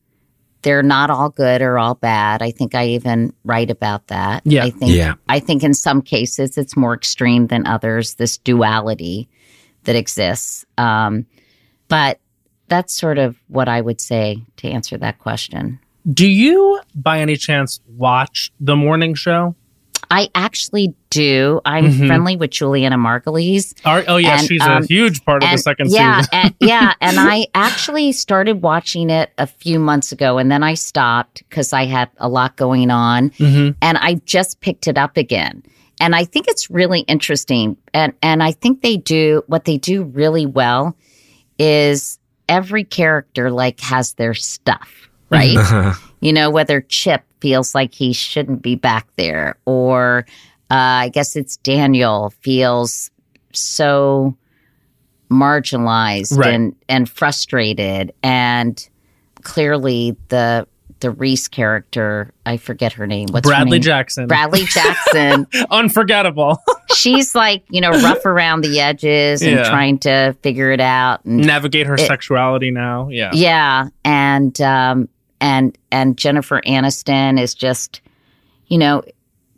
they're not all good or all bad. I think I even write about that. Yeah. I think yeah. I think in some cases it's more extreme than others, this duality that exists. Um, but that's sort of what I would say to answer that question. Do you, by any chance, watch The Morning Show? I actually do. I'm mm-hmm. friendly with Juliana Margulies. Are, oh, yeah. And, she's um, a huge part and, of the second yeah, season. and, yeah. And I actually started watching it a few months ago, and then I stopped because I had a lot going on. Mm-hmm. And I just picked it up again. And I think it's really interesting. And, and I think they do what they do really well is every character like has their stuff, right? Uh-huh. You know, whether Chip feels like he shouldn't be back there, or uh, I guess it's Daniel feels so marginalized right. and, and frustrated. And clearly the the Reese character, I forget her name. What's Bradley her name? Jackson. Bradley Jackson. Unforgettable. She's like, you know, rough around the edges and yeah. trying to figure it out. And navigate her it, sexuality now. Yeah. Yeah. And, um, And and Jennifer Aniston is just, you know,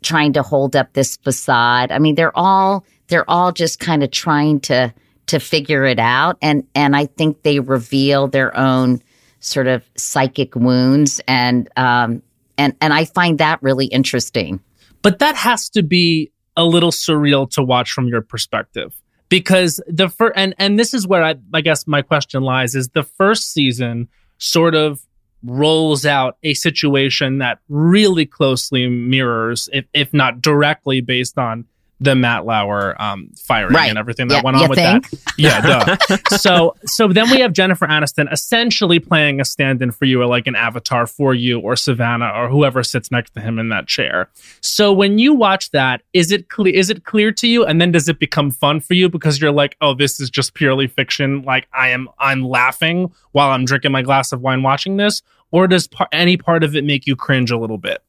trying to hold up this facade. I mean, they're all they're all just kind of trying to to figure it out. And and I think they reveal their own sort of psychic wounds. And um and, and I find that really interesting. But that has to be a little surreal to watch from your perspective, because the first and and this is where I, I guess my question lies is the first season sort of rolls out a situation that really closely mirrors, if, if not directly based on the Matt Lauer um, firing right. and everything that yeah, went on with think? that. Yeah, duh. So, so then we have Jennifer Aniston essentially playing a stand-in for you, or like an avatar for you, or Savannah, or whoever sits next to him in that chair. So when you watch that, is it clear? Is it clear to you? And then does it become fun for you because you're like, oh, this is just purely fiction. Like I am, I'm laughing while I'm drinking my glass of wine watching this. Or does par- any part of it make you cringe a little bit?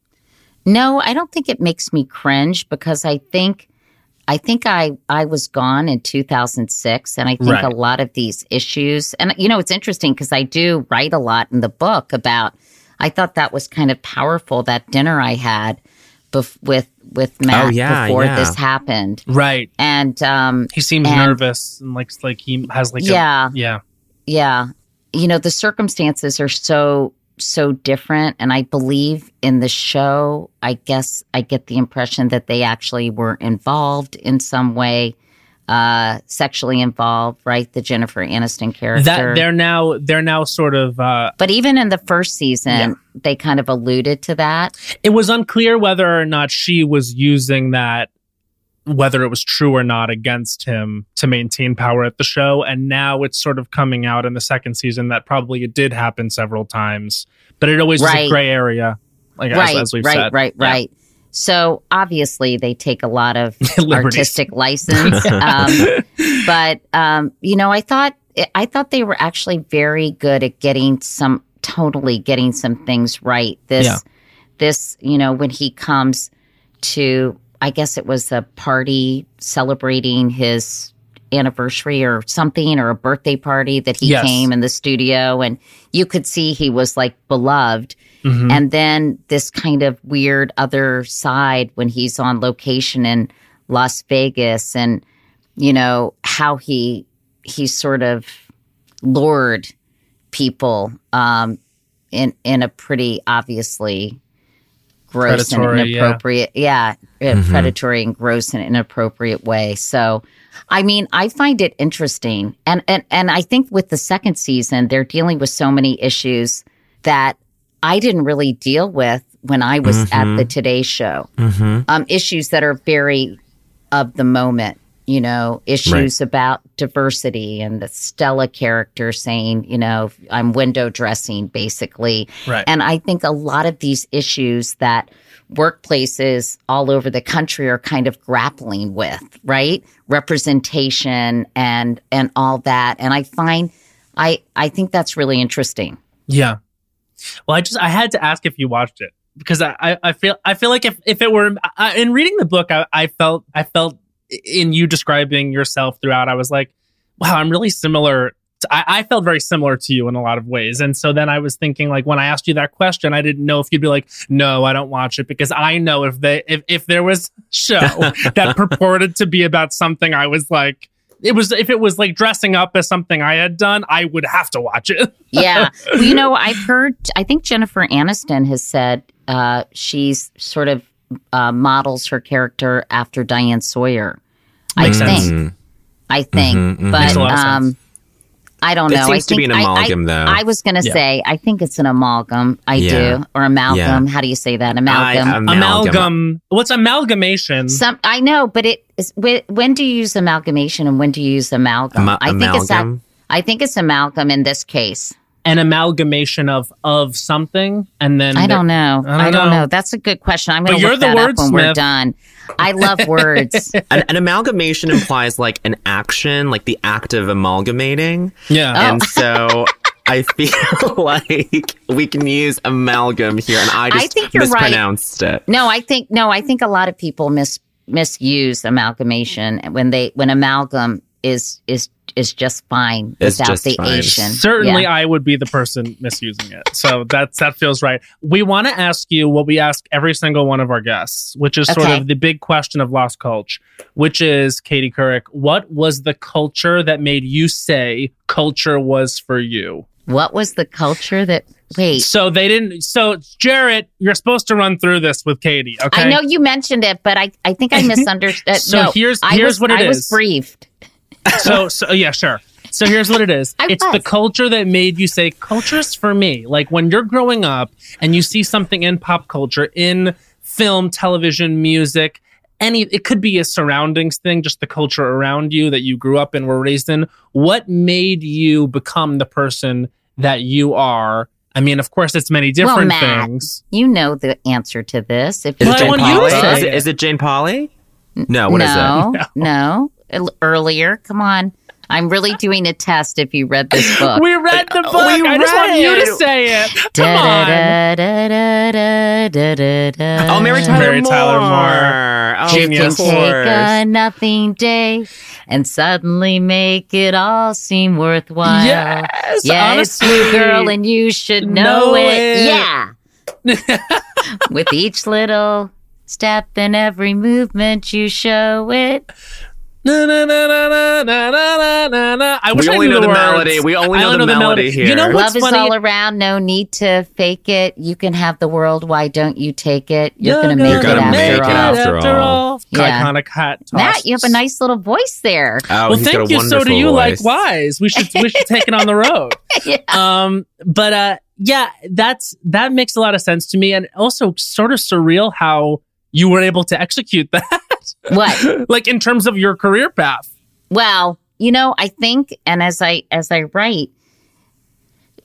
No, I don't think it makes me cringe because I think. I think I, I was gone in two thousand six, and I think right. a lot of these issues, and you know, it's interesting because I do write a lot in the book about, I thought that was kind of powerful, that dinner I had bef- with with Matt oh, yeah, before yeah. this happened. Right. And um, he seems and, nervous and like, like he has like yeah, a, yeah. Yeah. You know, the circumstances are so, so different. And I believe in the show, I guess I get the impression that they actually were involved in some way, uh, sexually involved, right? The Jennifer Aniston character. That they're now, they're now sort of... Uh, but even in the first season, yeah. they kind of alluded to that. It was unclear whether or not she was using that, whether it was true or not, against him to maintain power at the show. And now it's sort of coming out in the second season that probably it did happen several times, but it always right. was a gray area, like right, as, as we've right, said. Right, yeah. right, So obviously they take a lot of artistic license. um, but, um, you know, I thought I thought they were actually very good at getting some, totally getting some things right. This, yeah. this, you know, when he comes to... I guess it was a party celebrating his anniversary or something, or a birthday party that he yes. came in the studio, and you could see he was like beloved. Mm-hmm. And then this kind of weird other side when he's on location in Las Vegas, and you know how he he sort of lured people um, in in a pretty obviously gross predatory, and inappropriate. Yeah. yeah. Mm-hmm. Predatory and gross in an inappropriate way. So, I mean, I find it interesting. And, and and I think with the second season, they're dealing with so many issues that I didn't really deal with when I was mm-hmm. at the Today Show. Mm-hmm. Um, issues that are very of the moment, you know, issues right. about diversity and the Stella character saying, you know, I'm window dressing, basically. Right. And I think a lot of these issues that workplaces all over the country are kind of grappling with, right? Representation and and all that. And I find, I I think that's really interesting. Yeah. Well, I just, I had to ask if you watched it. because I, I feel I feel like if, if it were I, in reading the book, I, I felt I felt in you describing yourself throughout, I was like, wow, I'm really similar. To, I, I felt very similar to you in a lot of ways. And so then I was thinking, like, when I asked you that question, I didn't know if you'd be like, no, I don't watch it, because I know if they if, if there was a show that purported to be about something, I was like, it was if it was like dressing up as something I had done, I would have to watch it. Yeah. Well, you know, I've heard, I think Jennifer Aniston has said uh, she's sort of uh, models her character after Diane Sawyer. Makes I sense. think. I think. Mm-hmm, mm-hmm. But um, I don't it know. It seems I think, to be an amalgam, I, I, though. I was going to yeah. say, I think it's an amalgam. I yeah. do. Or amalgam. Yeah. How do you say that? Amalgam. I, amalgam. Amalgam. What's amalgamation? Some, I know, but it. Is, when do you use amalgamation and when do you use amalgam? Am- I think amalgam? it's that, I think it's amalgam in this case. An amalgamation of of something, and then I don't know. I don't, I don't know. know. That's a good question. I'm going to look that up when we're done. I love words. An, an amalgamation implies like an action, like the act of amalgamating. Yeah, oh. and so. I feel like we can use amalgam here, and I just I think you're mispronounced right. it. No, I think no, I think a lot of people mis. misuse amalgamation when they when amalgam is is is just fine it's without just the fine. Asian. Certainly, yeah. I would be the person misusing it. So that's that feels right. We want to ask you what we ask every single one of our guests, which is okay. sort of the big question of Las Culch, which is Katie Couric. What was the culture that made you say culture was for you? What was the culture that? Wait. So they didn't. So Jarrett, you're supposed to run through this with Katie. Okay. I know you mentioned it, but I, I think I misunderstood. so no, here's here's was, what it I is. I was briefed. so so yeah, sure. So here's what it is. I it's was. the culture that made you say culture's for me. Like when you're growing up and you see something in pop culture, in film, television, music. Any, it could be a surroundings thing, just the culture around you that you grew up in, were raised in. What made you become the person that you are? I mean, of course, it's many different well, Matt, things. You know the answer to this. If is, it Jane Pauley? Is, it, is it Jane Pauley? No, what no, is it? No, no. Earlier, come on. I'm really doing a test if you read this book. We read the book. We I just want it. you to say it. Come on. Da, da, da, da, da, da, da. Oh, Mary Tyler Mary Moore. Tyler Moore. Oh, genius. Take a nothing day and suddenly make it all seem worthwhile. Yes. Yeah, honestly. It's you, girl, and you should know, know it. it. Yeah. With each little step and every movement, you show it. Na, na, na, na, na, na, na, na. I wish we only I knew know the, the melody. We only know, know the, the melody, melody here. You know what's Love funny? Is all around. No need to fake it. You can have the world. Why don't you take it? You're, You're gonna, gonna make, it, gonna make after it after all. After all. Yeah. Iconic hat. Toss. Matt, you have a nice little voice there. Oh, well, thank you. So do you. Voice. Likewise, we should we should take it on the road. yeah. Um, but uh, yeah, that's that makes a lot of sense to me, and also sort of surreal how you were able to execute that. What? Like in terms of your career path? Well, you know, I think, and as I as I write,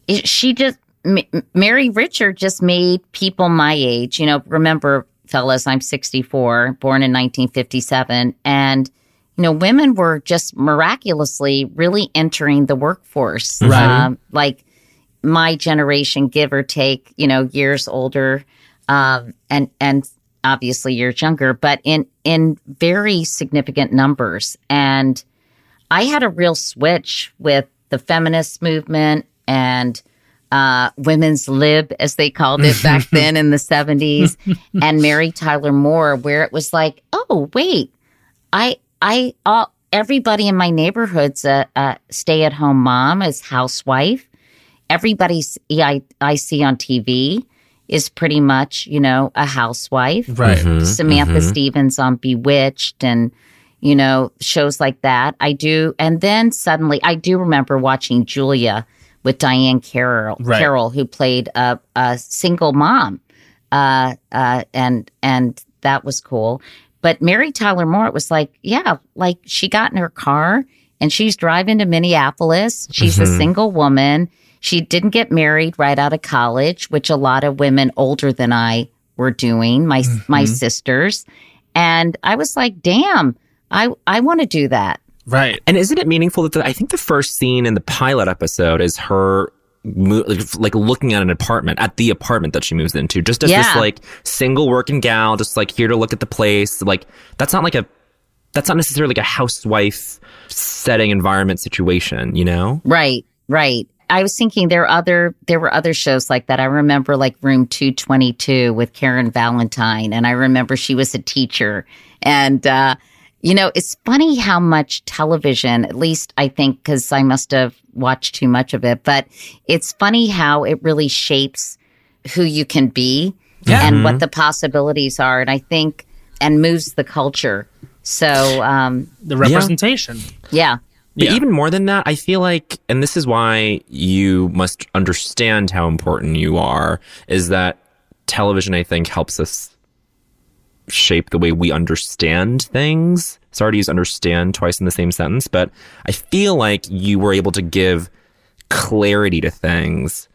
it, she just M- Mary Richard just made people my age. You know, remember, fellas, I'm sixty-four, born in nineteen fifty-seven, and you know, women were just miraculously really entering the workforce. Right. Um, like my generation, give or take, you know, years older, um, and and. Obviously, years younger, but in in very significant numbers. And I had a real switch with the feminist movement and uh, women's lib, as they called it back then in the seventies, and Mary Tyler Moore, where it was like, oh wait, I I all everybody in my neighborhood's a, a stay at home mom, is housewife. Everybody's I I see on T V. Is pretty much, you know, a housewife. Right. Mm-hmm, Samantha mm-hmm. Stevens on Bewitched and, you know, shows like that. I do. And then suddenly I do remember watching Julia with Diane Carroll, right. Carroll who played a, a single mom. Uh, uh, and and that was cool. But Mary Tyler Moore, it was like, yeah, like she got in her car and she's driving to Minneapolis. She's mm-hmm. a single woman. She didn't get married right out of college, which a lot of women older than I were doing, my mm-hmm. my sisters. And I was like, damn, I, I want to do that. Right. And isn't it meaningful that the, I think the first scene in the pilot episode is her mo- like, like looking at an apartment, at the apartment that she moves into, just as yeah. this like single working gal, just like here to look at the place. Like that's not like a, that's not necessarily like a housewife setting environment situation, you know? Right, right. I was thinking there were other there were other shows like that. I remember like Room two twenty-two with Karen Valentine, and I remember she was a teacher. And uh, you know, it's funny how much television, at least I think, because I must have watched too much of it, but it's funny how it really shapes who you can be yeah. and mm-hmm. what the possibilities are, and I think and moves the culture. So um, the representation, yeah. yeah. But yeah. even more than that, I feel like, and this is why you must understand how important you are, is that television, I think, helps us shape the way we understand things. Sorry to use understand twice in the same sentence, but I feel like you were able to give clarity to things.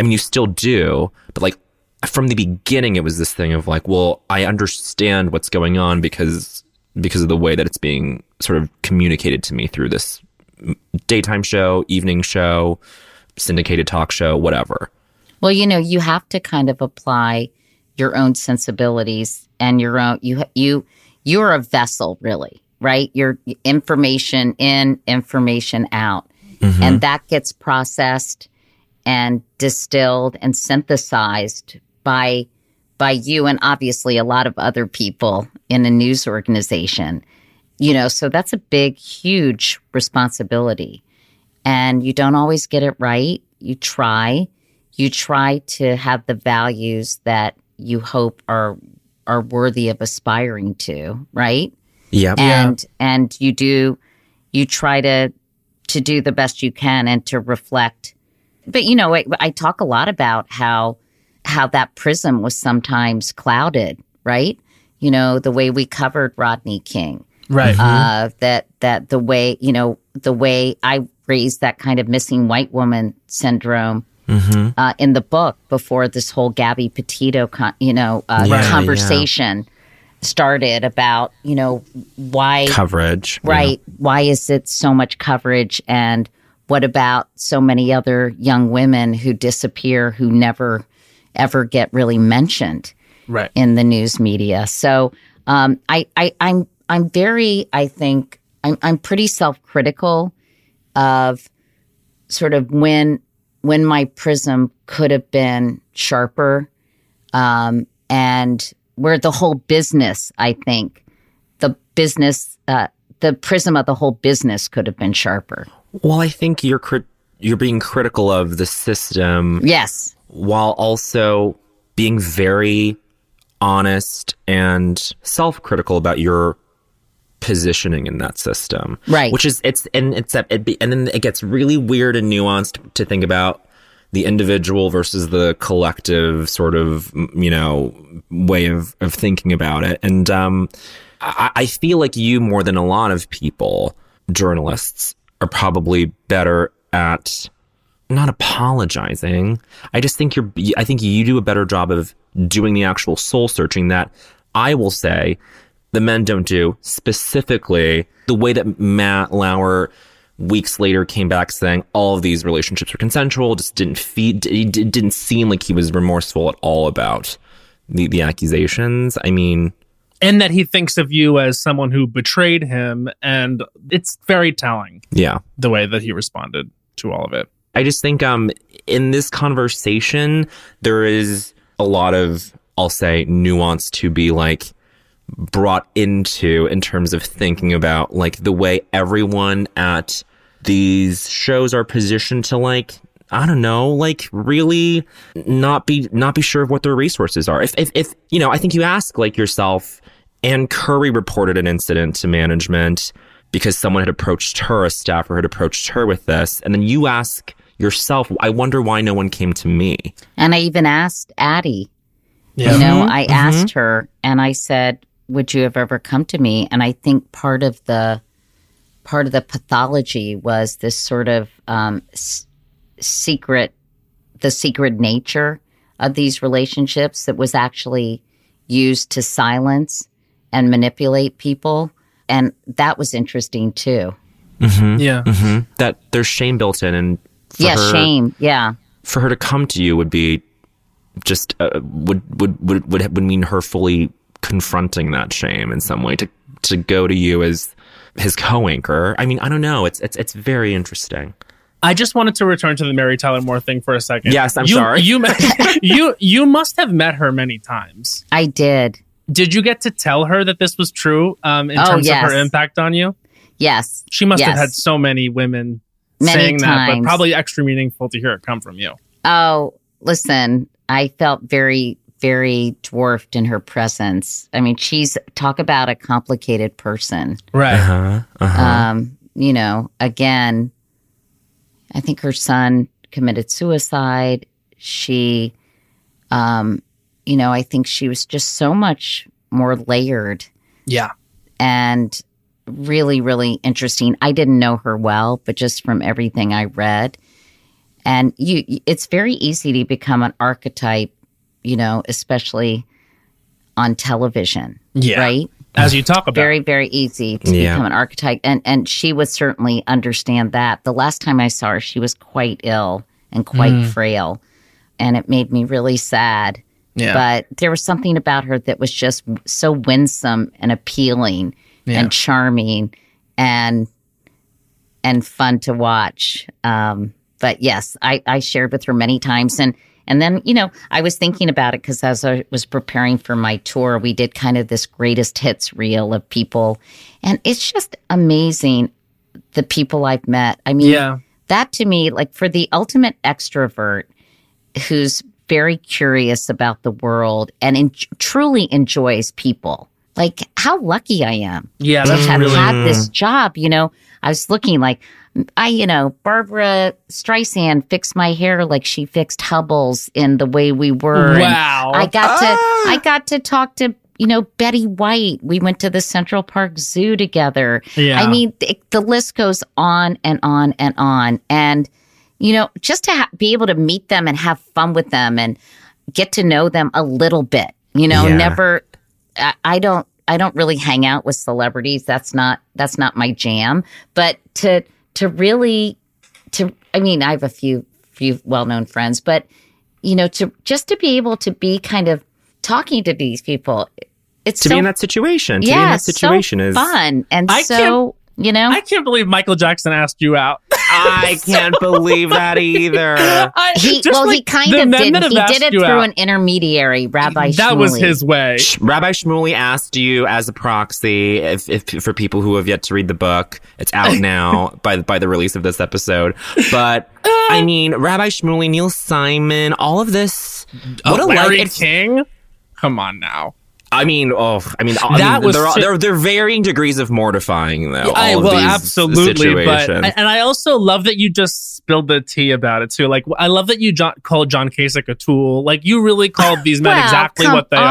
I mean, you still do, but like from the beginning, it was this thing of like, well, I understand what's going on because because of the way that it's being sort of communicated to me through this daytime show, evening show, syndicated talk show, whatever. Well, you know, you have to kind of apply your own sensibilities and your own, you, you, you're a vessel really, right? Your information in, information out. Mm-hmm. And that gets processed and distilled and synthesized by by you and obviously a lot of other people in a news organization, you know, so that's a big, huge responsibility. And you don't always get it right. You try, you try to have the values that you hope are, are worthy of aspiring to, right? Yep. And, yeah. and you do, you try to, to do the best you can and to reflect. But, you know, I, I talk a lot about how, how that prism was sometimes clouded, right? You know, the way we covered Rodney King. Right. Uh, mm-hmm. That that the way, you know, the way I raised that kind of missing white woman syndrome mm-hmm. uh, in the book before this whole Gabby Petito, con- you know, uh, yeah, conversation yeah. started about, you know, why... Coverage. Right. Yeah. Why is it so much coverage? And what about so many other young women who disappear, who never... ever get really mentioned right. in the news media. So um, I, I, I'm I'm very, I think, I'm, I'm pretty self-critical of sort of when when my prism could have been sharper um, and where the whole business, I think, the business, uh, the prism of the whole business could have been sharper. Well, I think you're cri- you're being critical of the system. Yes. While also being very honest and self-critical about your positioning in that system, right? Which is it's and it's that it be, and then it gets really weird and nuanced to think about the individual versus the collective sort of you know way of, of thinking about it. And um, I, I feel like you more than a lot of people, journalists, are probably better at. Not apologizing. I just think you're, I think you do a better job of doing the actual soul searching that I will say the men don't do, specifically the way that Matt Lauer weeks later came back saying all of these relationships were consensual, just didn't feed, didn't seem like he was remorseful at all about the, the accusations. I mean, and that he thinks of you as someone who betrayed him. And it's very telling. Yeah. The way that he responded to all of it. I just think um, in this conversation, there is a lot of, I'll say, nuance to be like brought into in terms of thinking about like the way everyone at these shows are positioned to like, I don't know, like really not be not be sure of what their resources are. If, if, if you know, I think you ask like yourself, Ann Curry reported an incident to management because someone had approached her, a staffer had approached her with this. And then you ask yourself, I wonder why no one came to me. And I even asked Addie, yeah. you know, mm-hmm. I asked mm-hmm. her and I said, would you have ever come to me? And I think part of the part of the pathology was this sort of um, s- secret, the secret nature of these relationships that was actually used to silence and manipulate people. And that was interesting, too. Mm-hmm. Yeah. Mm-hmm. That there's shame built in. And For yeah, her, shame. Yeah. For her to come to you would be just uh, would, would would would would mean her fully confronting that shame in some way. To to go to you as his co-anchor. I mean, I don't know. It's it's it's very interesting. I just wanted to return to the Mary Tyler Moore thing for a second. Yes, I'm you, sorry. You, you you must have met her many times. I did. Did you get to tell her that this was true um, in oh, terms yes. of her impact on you? Yes. She must yes. have had so many women many saying times. that, but probably extra meaningful to hear it come from you. Oh, listen, I felt very, very dwarfed in her presence. I mean, she's, talk about a complicated person. Right. Uh-huh, uh-huh. Um, you know, again... I think her son committed suicide. She, um, you know, I think she was just so much more layered. Yeah. And really, really interesting. I didn't know her well, but just from everything I read. And you, it's very easy to become an archetype, you know, especially on television. Yeah. Right? As you talk about. Very, very easy to yeah. become an archetype. And and she would certainly understand that. The last time I saw her, she was quite ill and quite mm. frail. And it made me really sad. Yeah. But there was something about her that was just so winsome and appealing yeah. and charming and and fun to watch. Um, but yes, I, I shared with her many times. And And then, you know, I was thinking about it because as I was preparing for my tour, we did kind of this greatest hits reel of people. And it's just amazing, the people I've met. I mean, yeah. that to me, like for the ultimate extrovert who's very curious about the world and en- truly enjoys people, like how lucky I am yeah, to have really... had this job, you know. I was looking like, I, you know, Barbara Streisand fixed my hair like she fixed Hubble's in The Way We Were. Wow. And I got ah. to, I got to talk to, you know, Betty White. We went to the Central Park Zoo together. Yeah. I mean, it, the list goes on and on and on. And, you know, just to ha- be able to meet them and have fun with them and get to know them a little bit, you know, yeah. never, I, I don't. I don't really hang out with celebrities. That's not that's not my jam. But to to really to I mean, I have a few few well-known friends, but you know, to just to be able to be kind of talking to these people, it's to so, be in that situation. To yeah, be in that situation so is fun and I so you know. I can't believe Michael Jackson asked you out. I can't believe that either. I, he, well, like he kind of did. He did it through out. an intermediary, Rabbi Shmuley. That was his way. Sh- Rabbi Shmuley asked you as a proxy, if, if for people who have yet to read the book. It's out now by, by the release of this episode. But, I mean, Rabbi Shmuley, Neil Simon, all of this. What oh, a Larry life. King? Come on now. I mean, oh, I mean, that I mean, was they're, t- they're, they're varying degrees of mortifying, though. I, all of well, these absolutely. Situations. But, and I also love that you just spilled the tea about it, too. Like, I love that you jo- called John Kasich a tool. Like, you really called these men well, exactly what they on.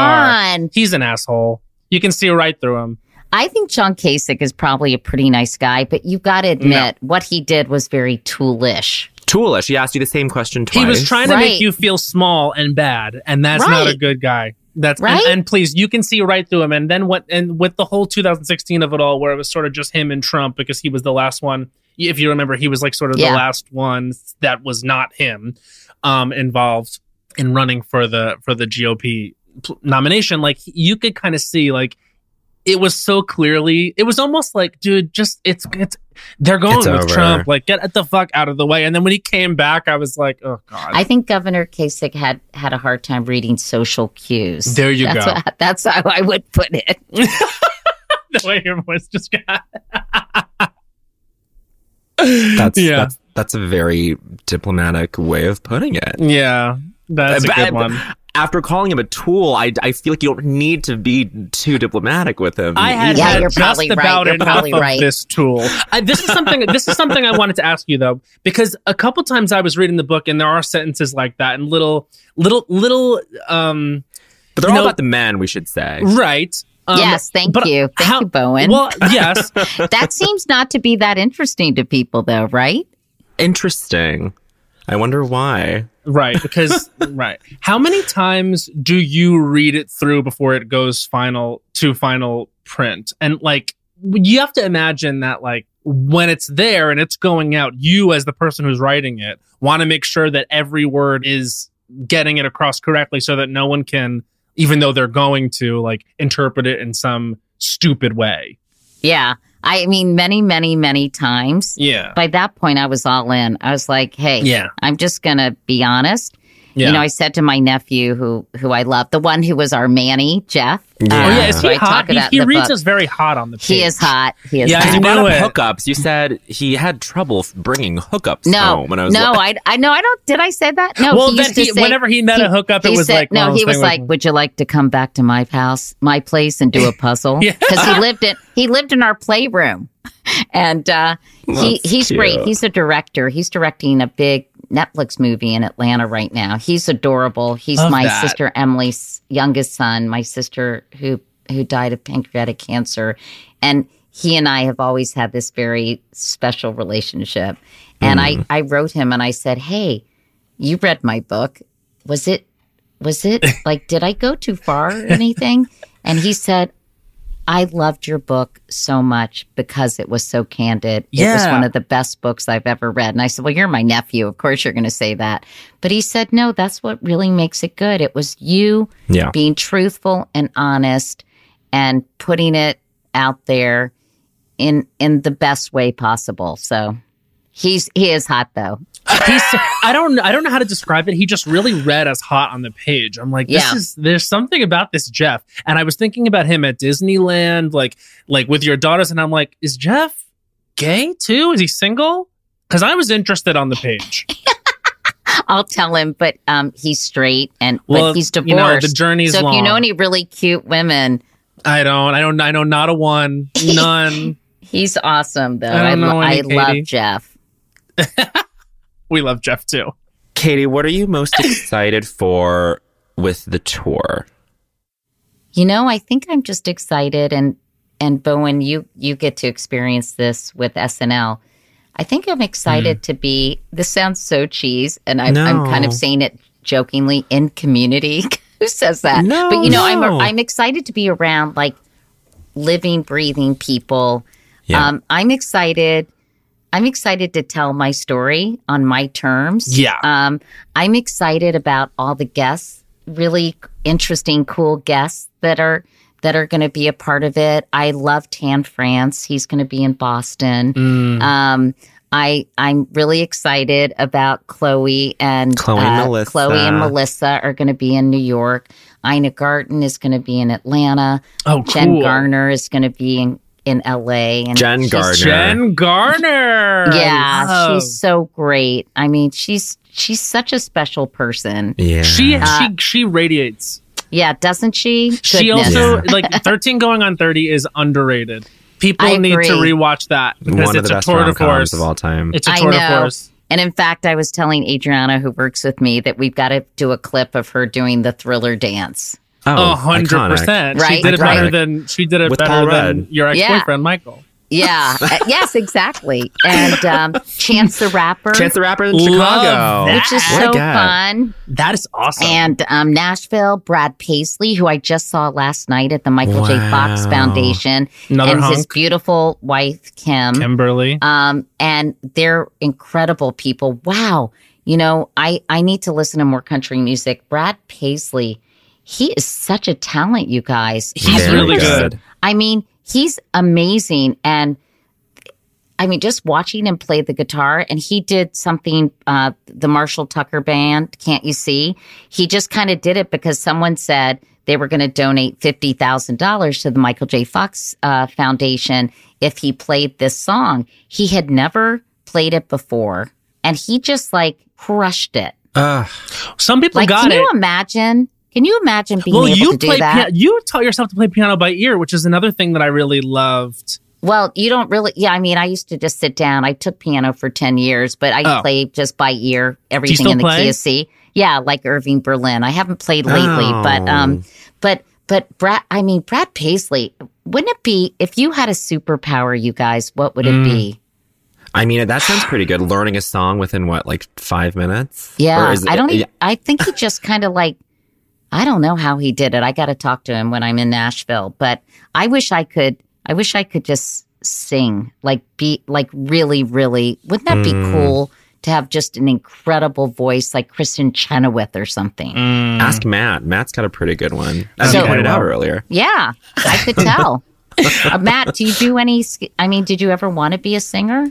are. He's an asshole. You can see right through him. I think John Kasich is probably a pretty nice guy, but you've got to admit no. what he did was very toolish. Toolish. He asked you the same question twice. He was trying to right. make you feel small and bad, and that's right. not a good guy. That's right. And, and please, you can see right through him. And then what? And with the whole two thousand sixteen of it all, where it was sort of just him and Trump, because he was the last one. If you remember, he was like sort of yeah. the last one that was not him um, involved in running for the for the G O P nomination. Like you could kind of see, like it was so clearly, it was almost like, dude, just it's it's they're going it's with over. Trump. Like get the fuck out of the way. And then when he came back, I was like, oh god. I think Governor Kasich had. had a hard time reading social cues. There you that's go. What, that's how I would put it. The way your voice just got. that's, yeah. that's that's a very diplomatic way of putting it. Yeah, that's a good one. After calling him a tool, I, I feel like you don't need to be too diplomatic with him. I had, yeah, had you're just probably about right. enough of right. this tool. I, this is something. This is something I wanted to ask you though, because a couple times I was reading the book, and there are sentences like that, and little, little, little. Um, but they're all know, about the man, we should say, right? Um, yes, thank you, thank how, you, Bowen. Well, yes, that seems not to be that interesting to people, though, right? Interesting. I wonder why. Right, because, right. How many times do you read it through before it goes final to final print? And, like, you have to imagine that, like, when it's there and it's going out, you as the person who's writing it want to make sure that every word is getting it across correctly so that no one can, even though they're going to, like, interpret it in some stupid way. Yeah. I mean, many, many, many times. Yeah. By that point, I was all in. I was like, hey, yeah. I'm just going to be honest. Yeah. You know, I said to my nephew, who who I love, the one who was our Manny, Jeff. Yeah. Uh, oh, yeah. Is he hot? He, he reads book. us very hot on the page. He is hot. He is yeah, hot. Yeah, you know it. Hookups. You said he had trouble bringing hookups no, home. When I was no, like, I, I, no, I don't. Did I say that? No, well, he used he, to say, whenever he met he, a hookup, it was said, like... No, he was like, with, would you like to come back to my house, my place, and do a puzzle? Because yeah. he lived in he lived in our playroom. And uh, he he's cute. Great. He's a director. He's directing a big Netflix movie in Atlanta right now. He's adorable. He's Love my that. sister Emily's youngest son, my sister who who died of pancreatic cancer. And he and I have always had this very special relationship. And mm. I, I wrote him and I said, hey, you read my book. Was it, was it like, did I go too far or anything? And he said, I loved your book so much because it was so candid. Yeah. It was one of the best books I've ever read. And I said, well, you're my nephew. Of course you're going to say that. But he said, no, that's what really makes it good. It was you yeah. being truthful and honest and putting it out there in in the best way possible. So he's he is hot, though. He's, I don't I don't know how to describe it. He just really read as hot on the page. I'm like, this yeah. is there's something about this Jeff. And I was thinking about him at Disneyland, like like with your daughters. And I'm like, is Jeff gay, too? Is he single? Because I was interested on the page. I'll tell him, but um, he's straight and well, but he's divorced. You know, the journey's so long. So if you know any really cute women. I don't. I don't. I know not a one. None. He's awesome, though. I, don't know I, any, I love Jeff. We love Jeff, too. Katie, what are you most excited for with the tour? You know, I think I'm just excited. And, and Bowen, you, you get to experience this with S N L. I think I'm excited mm. to be, this sounds so cheese, and I'm, no. I'm kind of saying it jokingly, in community. Who says that? No, but, you know, no. I'm I'm excited to be around, like, living, breathing people. Yeah. Um, I'm excited... I'm excited to tell my story on my terms. Yeah. Um, I'm excited about all the guests, really interesting, cool guests that are that are going to be a part of it. I love Tan France. He's going to be in Boston. Mm. Um, I I'm really excited about Chloe and Chloe, uh, and, Melissa. Chloe and Melissa are going to be in New York. Ina Garten is going to be in Atlanta. Oh, cool. Jen Garner is going to be in. in L A and Jen Garner. Jen Garner. Yeah, oh. She's so great. I mean, she's she's such a special person. Yeah. She uh, she she radiates. Yeah, doesn't she? Goodness. She also yeah. like thirteen going on thirty is underrated. People I need agree. to rewatch that because One it's of the a best tour de force of all time. It's a tour de force. And in fact, I was telling Adriana, who works with me, that we've got to do a clip of her doing the Thriller dance. Oh, one hundred percent. Iconic. Right? She did it iconic. better than she did it With better than your ex-boyfriend, yeah. Michael. Yeah. uh, yes, exactly. And um, Chance the Rapper. Chance the Rapper in Chicago. That. Which is what so fun. That is awesome. And um, Nashville, Brad Paisley, who I just saw last night at the Michael wow. J. Fox Foundation. Another and hunk. His beautiful wife, Kim. Kimberly. Um, and they're incredible people. Wow. You know, I, I need to listen to more country music. Brad Paisley. He is such a talent, you guys. He's really good. I mean, he's amazing. And I mean, just watching him play the guitar, and he did something, uh, the Marshall Tucker Band, Can't You See? He just kind of did it because someone said they were going to donate fifty thousand dollars to the Michael J. Fox uh, Foundation if he played this song. He had never played it before, and he just, like, crushed it. Uh, some people like, got it. Can you imagine... Can you imagine being well, able you to do that? Pian- you taught yourself to play piano by ear, which is another thing that I really loved. Well, you don't really... Yeah, I mean, I used to just sit down. I took piano for ten years, but I oh. played just by ear, everything in the play? key of C. Yeah, like Irving Berlin. I haven't played lately, oh. but... um, but but Brad... I mean, Brad Paisley, wouldn't it be... If you had a superpower, you guys, what would mm. it be? I mean, that sounds pretty good. Learning a song within, what, like five minutes? Yeah, it, I don't... It, even, I think he just kind of like... I don't know how he did it. I got to talk to him when I'm in Nashville, but I wish I could, I wish I could just sing, like be like really, really. Wouldn't that mm. be cool to have just an incredible voice like Kristen Chenoweth or something? Mm. Ask Matt. Matt's got a pretty good one. As so, you pointed out earlier. Yeah, I could tell. uh, Matt, do you do any, I mean, did you ever want to be a singer?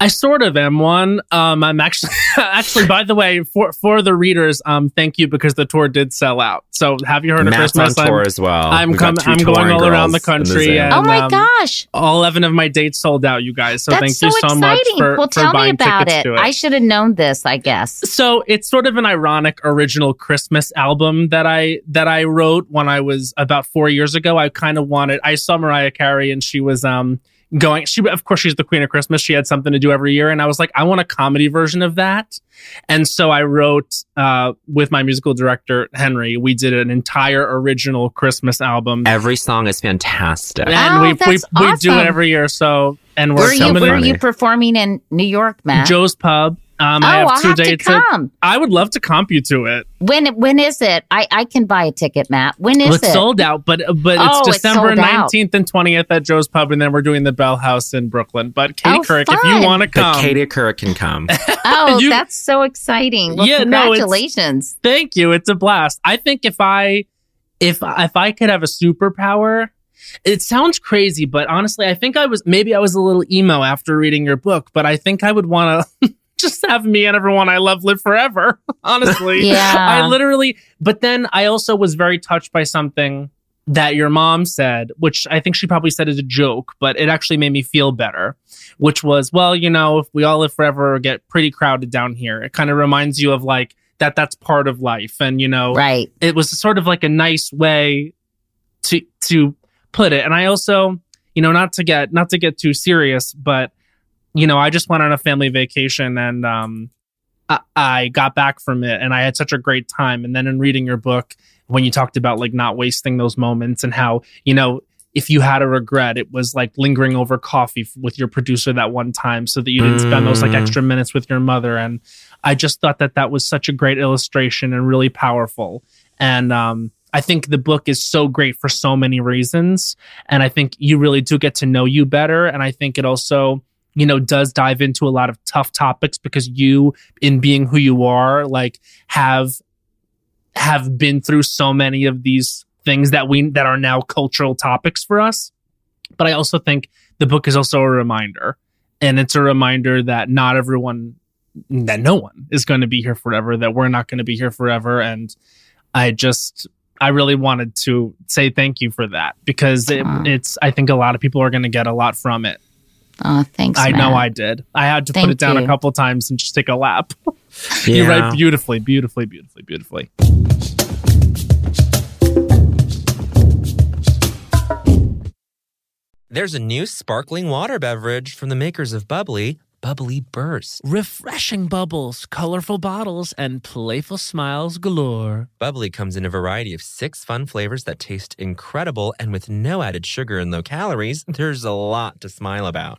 I sort of am one. Um, I'm actually, actually, by the way, for for the readers, um, thank you, because the tour did sell out. So have you heard of Matt's Christmas? On tour I'm, as well. I'm coming. I'm going all around the country. The and, oh my um, gosh! All eleven of my dates sold out, you guys. So That's thank so you so exciting. much for, well, for tell buying me about tickets it. to it. I should have known this, I guess. So it's sort of an ironic original Christmas album that I that I wrote when I was about four years ago. I kind of wanted. I saw Mariah Carey, and she was um. Going, she of course she's the Queen of Christmas. She had something to do every year, and I was like, I want a comedy version of that. And so I wrote uh, with my musical director Henry. We did an entire original Christmas album. Every song is fantastic, and oh, we we, awesome. we do it every year. So and we're were you, were you performing in New York, Matt? Joe's Pub. Um, oh, I have I'll two have dates to come. At, I would love to comp you to it. When when is it? I, I can buy a ticket, Matt. When is well, it's it? It's sold out, but but oh, it's December it's nineteenth and twentieth at Joe's Pub, and then we're doing the Bell House in Brooklyn. But Katie oh, Couric, fun. if you want to come, but Katie Couric can come. oh, you, that's so exciting! Well, yeah, congratulations. No, thank you. It's a blast. I think if I if if I could have a superpower. It sounds crazy, but honestly, I think I was maybe I was a little emo after reading your book, but I think I would want to. Just have me and everyone I love live forever, honestly. Yeah. I literally, but then I also was very touched by something that your mom said, which I think she probably said as a joke, but it actually made me feel better, which was, well, you know, if we all live forever or get pretty crowded down here, it kind of reminds you of like that that's part of life. And, you know, right. It was sort of like a nice way to to put it. And I also, you know, not to get not to get too serious, but you know, I just went on a family vacation and um, I-, I got back from it and I had such a great time. And then in reading your book, when you talked about like not wasting those moments and how, you know, if you had a regret, it was like lingering over coffee f- with your producer that one time so that you didn't mm. spend those like extra minutes with your mother. And I just thought that that was such a great illustration and really powerful. And um, I think the book is so great for so many reasons. And I think you really do get to know you better. And I think it also... you know, does dive into a lot of tough topics because you, in being who you are, like have have been through so many of these things that we that are now cultural topics for us. But I also think the book is also a reminder, and it's a reminder that not everyone, that no one is going to be here forever, that we're not going to be here forever. And I just, I really wanted to say thank you for that because it, it's, I think a lot of people are going to get a lot from it. Oh, thanks, I Matt. know I did. I had to Thank put it down you. a couple times and just take a lap. Yeah. You write beautifully, beautifully, beautifully, beautifully. There's a new sparkling water beverage from the makers of Bubly, Bubly Burst. Refreshing bubbles, colorful bottles, and playful smiles galore. Bubly comes in a variety of six fun flavors that taste incredible, and with no added sugar and low calories, there's a lot to smile about.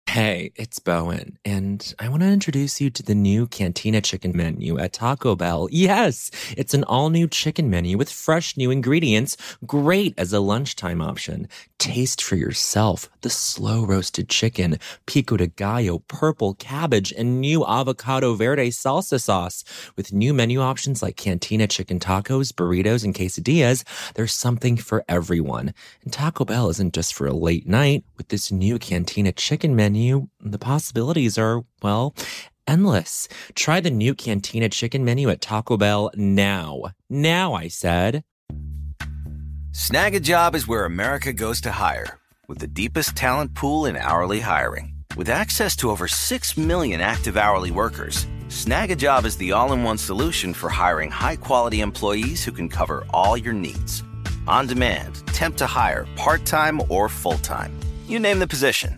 Hey, it's Bowen, and I want to introduce you to the new Cantina Chicken Menu at Taco Bell. Yes, it's an all-new chicken menu with fresh new ingredients, great as a lunchtime option. Taste for yourself the slow-roasted chicken, pico de gallo, purple cabbage, and new avocado verde salsa sauce. With new menu options like Cantina Chicken Tacos, burritos, and quesadillas, there's something for everyone. And Taco Bell isn't just for a late night. With this new Cantina Chicken Menu, the possibilities are, well, endless. Try the new Cantina Chicken Menu at Taco Bell now. Now, I said. Snag a job is where America goes to hire, with the deepest talent pool in hourly hiring. With access to over six million active hourly workers, Snag a job is the all-in-one solution for hiring high-quality employees who can cover all your needs. On demand, temp to hire, part-time or full-time. You name the position.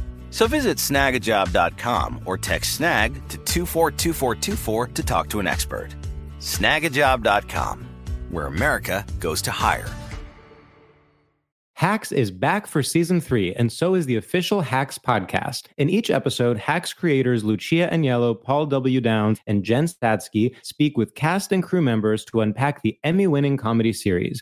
So visit snag a job dot com or text snag to two four two four two four to talk to an expert. snag a job dot com, where America goes to hire. Hacks is back for season three, and so is the official Hacks podcast. In each episode, Hacks creators Lucia Agnello, Paul W. Downs, and Jen Statsky speak with cast and crew members to unpack the Emmy-winning comedy series.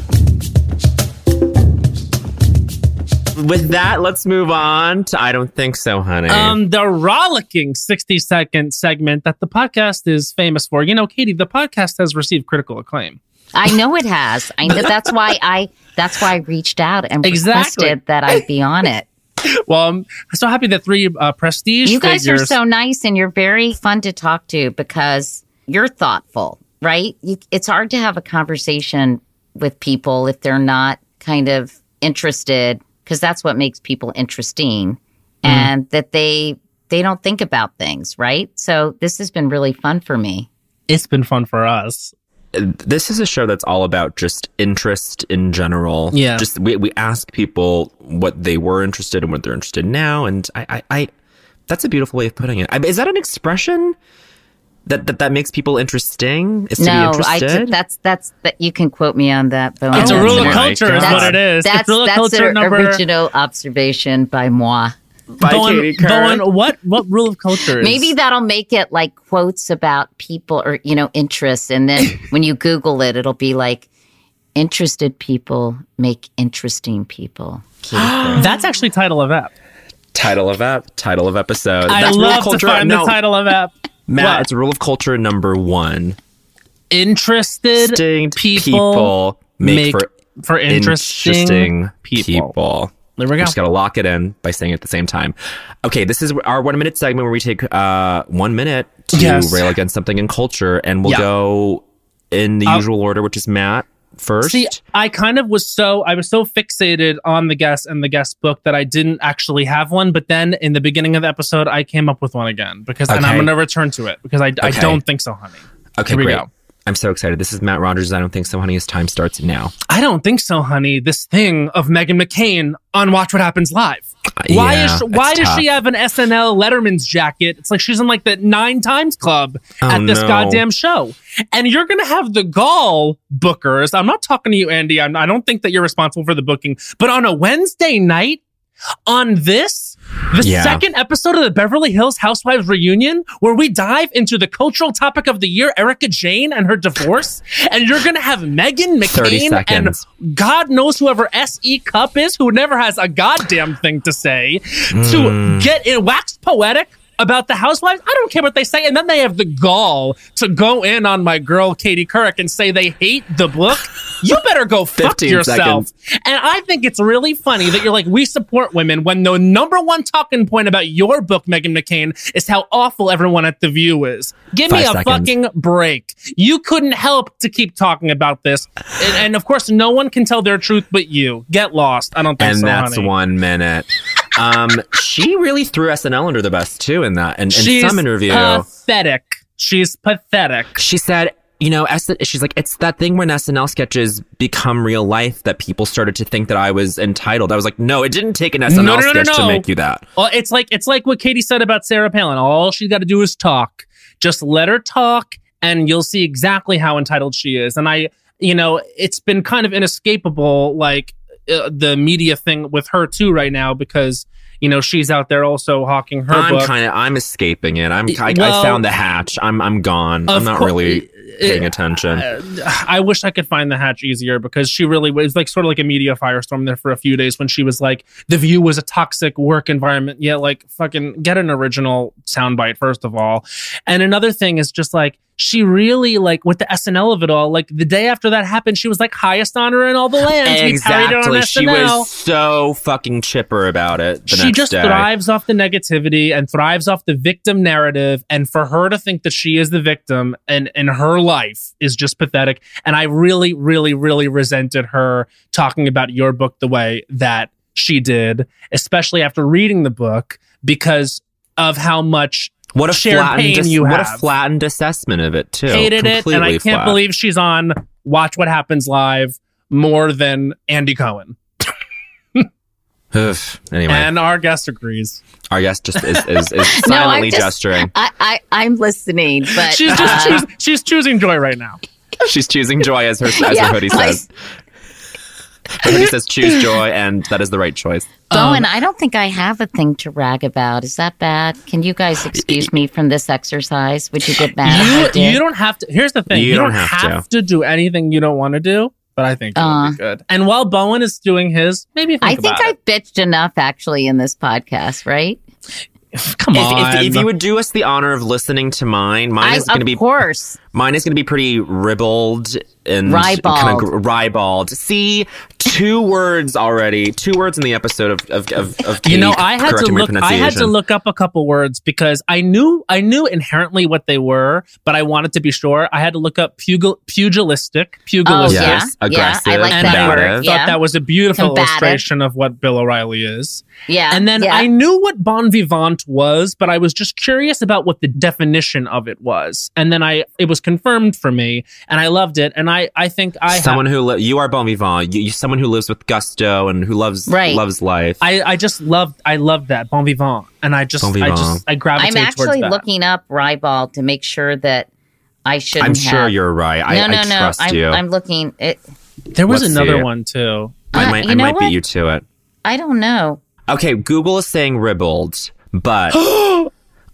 With that, let's move on to I Don't Think So, Honey. Um, the rollicking sixty-second segment that the podcast is famous for. You know, Katie, the podcast has received critical acclaim. I know it has. I know that's why I that's why I reached out and exactly. requested that I be on it. Well, I'm so happy that three uh, prestige You guys figures- are so nice, and you're very fun to talk to because you're thoughtful, right? You, it's hard to have a conversation with people if they're not kind of interested, because that's what makes people interesting, and mm. that they they don't think about things, right? So this has been really fun for me. It's been fun for us. This is a show that's all about just interest in general. Yeah. Just we, we ask people what they were interested in, what they're interested in now, and I, I, I that's a beautiful way of putting it. I, is that an expression that that, that makes people interesting? Is no, to be interested? I, that's that's that you can quote me on that. But it's a rule of culture, oh is what it is. That's, it's rule that's culture a, number... original observation by moi. By Bowen, Katie Couric. Bowen, what what rule of culture? Is... Maybe that'll make it like quotes about people or you know interests, and then when you Google it, it'll be like interested people make interesting people. That's actually title of app. Title of app. Title of episode. I that's love to find no. the title of app. Matt, what? It's rule of culture number one. Interested people, people make, make for, for interesting, interesting people. people. There we go. Just got to lock it in by saying it at the same time. Okay, this is our one minute segment where we take uh, one minute to yes. rail against something in culture, and we'll yeah. go in the um, usual order, which is Matt first. See, I kind of was so I was so fixated on the guest and the guest book that I didn't actually have one. But then in the beginning of the episode, I came up with one again because okay. and I'm going to return to it because I, okay. I don't think so, honey. Okay, here we great. Go. I'm so excited. This is Matt Rogers. I don't think so, honey. His time starts now. I don't think so, honey. This thing of Meghan McCain on Watch What Happens Live. Uh, why yeah, is she, why does tough. she have an S N L Letterman's jacket? It's like she's in like the nine times club oh, at this no. goddamn show. And you're going to have the gall, bookers. I'm not talking to you, Andy. I'm, I don't think that you're responsible for the booking. But on a Wednesday night on this, the yeah. second episode of the Beverly Hills Housewives reunion, where we dive into the cultural topic of the year, Erica Jane and her divorce, and you're going to have Meghan McCain and God knows whoever S E Cupp is, who never has a goddamn thing to say, mm. to get in wax poetic about the Housewives. I don't care what they say. And then they have the gall to go in on my girl, Katie Couric, and say they hate the book. You better go fuck yourself. Seconds. And I think it's really funny that you're like, we support women when the number one talking point about your book, Meghan McCain, is how awful everyone at The View is. Give Five me a seconds. fucking break. You couldn't help to keep talking about this. And, and of course, no one can tell their truth but you. Get lost. I don't think and so, And that's honey. one minute. Um, she really threw S N L under the bus, too, in that. And in, in some interview. Pathetic. She's pathetic. She said, you know, S- she's like, it's that thing when S N L sketches become real life that people started to think that I was entitled. I was like, no, it didn't take an S N L no, no, sketch no, no, no. to make you that. Well, it's like it's like what Katie said about Sarah Palin. All she's got to do is talk. Just let her talk, and you'll see exactly how entitled she is. And I, you know, it's been kind of inescapable, like, uh, the media thing with her too right now, because you know she's out there also hawking her I'm book. Kind of I'm escaping it. I'm I, well, I found the hatch. I'm I'm gone. I'm not co- really paying it, attention. I, I wish I could find the hatch easier, because she really was like sort of like a media firestorm there for a few days when she was like, The View was a toxic work environment. Yeah, like fucking get an original soundbite first of all. And another thing is just like, she really, like, with the S N L of it all, like, the day after that happened, she was, like, highest honor in all the land. Exactly. On she S N L. Was so fucking chipper about it the She next just day. Thrives off the negativity and thrives off the victim narrative. And for her to think that she is the victim and, and her life is just pathetic. And I really, really, really resented her talking about your book the way that she did, especially after reading the book, because of how much... What a flattened, pain you what have. a flattened assessment of it too. Hated Completely it, and I can't flat. believe she's on Watch What Happens Live more than Andy Cohen. Anyway, and our guest agrees. Our guest just is, is, is silently no, just, gesturing. I, I, I'm listening, but she's just uh, choos- she's choosing joy right now. She's choosing joy, as her as yeah, her hoodie like, says. Her hoodie says, "Choose joy," and that is the right choice. Bowen, I don't think I have a thing to rag about. Is that bad? Can you guys excuse me from this exercise? Would you get mad? You, you don't have to. Here's the thing. You, you don't, don't have, have to. to do anything you don't want to do, but I think it uh, would be good. And while Bowen is doing his, maybe think I about think it. I bitched enough, actually, in this podcast, right? Come on. If, if, if you would do us the honor of listening to mine, mine I, is going to be... Of course. Mine is going to be pretty ribald and... Ribald. Kind of ribald. See, two words already. Two words in the episode of... of, of, of Katie, you know, I had, to look, I had to look up a couple words because I knew I knew inherently what they were, but I wanted to be sure. I had to look up pugil, pugilistic. Pugilistic. Oh, yeah. Aggressive. Yeah, I like that word. I thought yeah. that was a beautiful combative. illustration of what Bill O'Reilly is. Yeah. And then yeah. I knew what bon vivant was, but I was just curious about what the definition of it was. And then I it was confirmed for me, and I loved it. And I, I think I someone ha- who li- you are bon vivant, you, you, someone who lives with gusto and who loves right. loves life. I, I just loved I loved that bon vivant, and I just bon I just I gravitate. I'm actually towards that. looking up ribald to make sure that I shouldn't. I'm sure have. you're right. I, no, no, I trust no, I'm, you. I'm looking. It, there was Let's another see. one too. Uh, I might I might what? beat you to it. I don't know. Okay, Google is saying ribald, but I,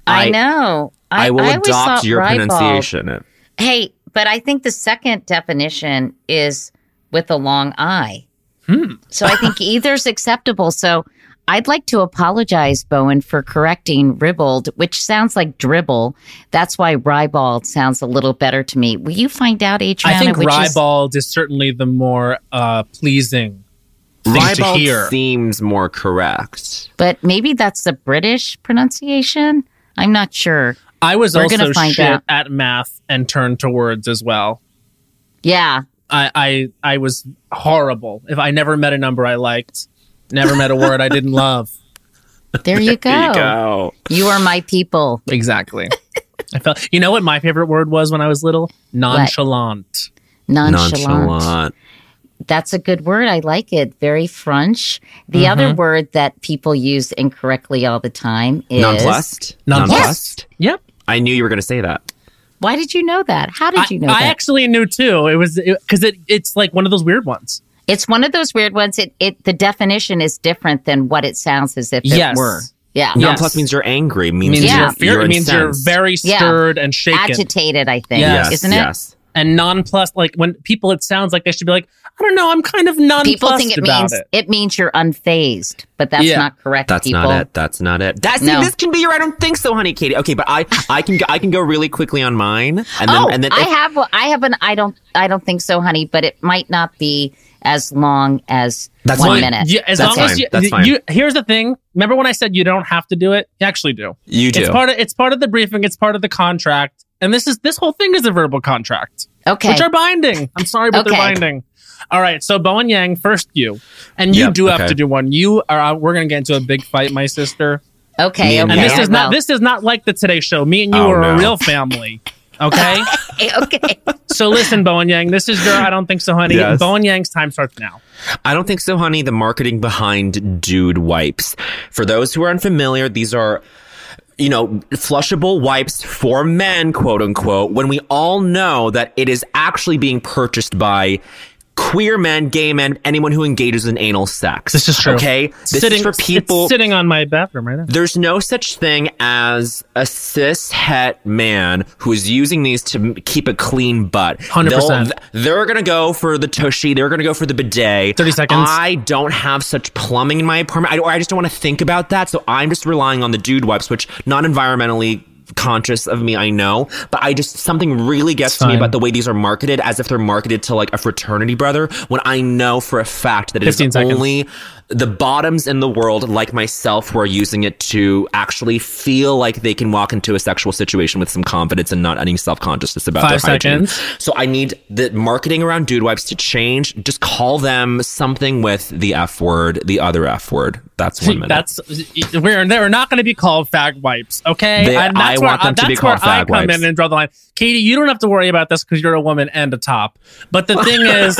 I know. I, I will I adopt your ribald. pronunciation. Hey, but I think the second definition is with a long I. Hmm. So I think either's acceptable. So I'd like to apologize, Bowen, for correcting ribald, which sounds like dribble. That's why ribald sounds a little better to me. Will you find out, Adriana? I think which ribald is-, is certainly the more uh, pleasing thing ribald to hear. Seems more correct. But maybe that's the British pronunciation? I'm not sure. I was We're also shit out. at math and turned to words as well. Yeah. I, I I was horrible. If I never met a number I liked, never met a word I didn't love. There you go. There you go. You are my people. Exactly. I felt. You know what my favorite word was when I was little? Nonchalant. Nonchalant. Nonchalant. That's a good word. I like it. Very French. The mm-hmm. other word that people use incorrectly all the time is... Nonplussed. Nonplussed. Yes. Yep. I knew you were going to say that. Why did you know that? How did I, you know I that? I actually knew too. It was because it, it it's like one of those weird ones. It's one of those weird ones. It it the definition is different than what it sounds as if it yes. were. Yeah. Nonplussed yes. means you're angry. Means, means yeah. you're fear. You're it means you're very stirred yeah. and shaken. Agitated, I think. Yes. Isn't it? Yes. And nonplussed, like when people, it sounds like they should be like, I don't know, I'm kind of nonplussed people think it about means, it. It means you're unfazed, but that's yeah. not correct. That's people. not it. That's not it. That's no. This can be your. I don't think so, honey, Katie. Okay, but I, I can, I can go really quickly on mine. And then, oh, and then if, I have, I have an. I don't, I don't think so, honey. But it might not be as long as that's one fine. minute. Yeah, as that's long fine. as you, that's fine. You, here's the thing. Remember when I said you don't have to do it? You actually do. You do. It's part of. It's part of the briefing. It's part of the contract. And this is this whole thing is a verbal contract. Okay. Which are binding. I'm sorry, but okay. they're binding. All right. So Bowen Yang, first you. And you yep, do okay. have to do one. You are we're gonna get into a big fight, my sister. Okay, and okay. And this is not this is not like the Today Show. Me and you oh, are no. a real family. Okay? okay. So listen, Bowen Yang, this is your I don't think so, honey. Yes. Bowen Yang's time starts now. I don't think so, honey. The marketing behind dude wipes. For those who are unfamiliar, these are you know, flushable wipes for men, quote unquote, when we all know that it is actually being purchased by queer men, gay men, anyone who engages in anal sex. This is true. Okay? This sitting, is for people. It's sitting on my bathroom right now. There's no such thing as a cis het man who is using these to keep a clean butt. one hundred percent. They'll, they're going to go for the tushy. They're going to go for the bidet. thirty seconds. I don't have such plumbing in my apartment. I, I just don't want to think about that. So I'm just relying on the dude wipes, which not environmentally conscious of me, I know, but I just, something really gets to me about the way these are marketed, as if they're marketed to like a fraternity brother, when I know for a fact that it's only the bottoms in the world like myself who are using it to actually feel like they can walk into a sexual situation with some confidence and not any self-consciousness about their hygiene. So I need the marketing around dude wipes to change. Just call them something with the F word, the other F word. That's one minute. That's, we're, we're not going to be called fag wipes, okay? They, and that's I where, want them uh, to be called fag I wipes. That's where I come in and draw the line. Katie, you don't have to worry about this because you're a woman and a top. But the thing is,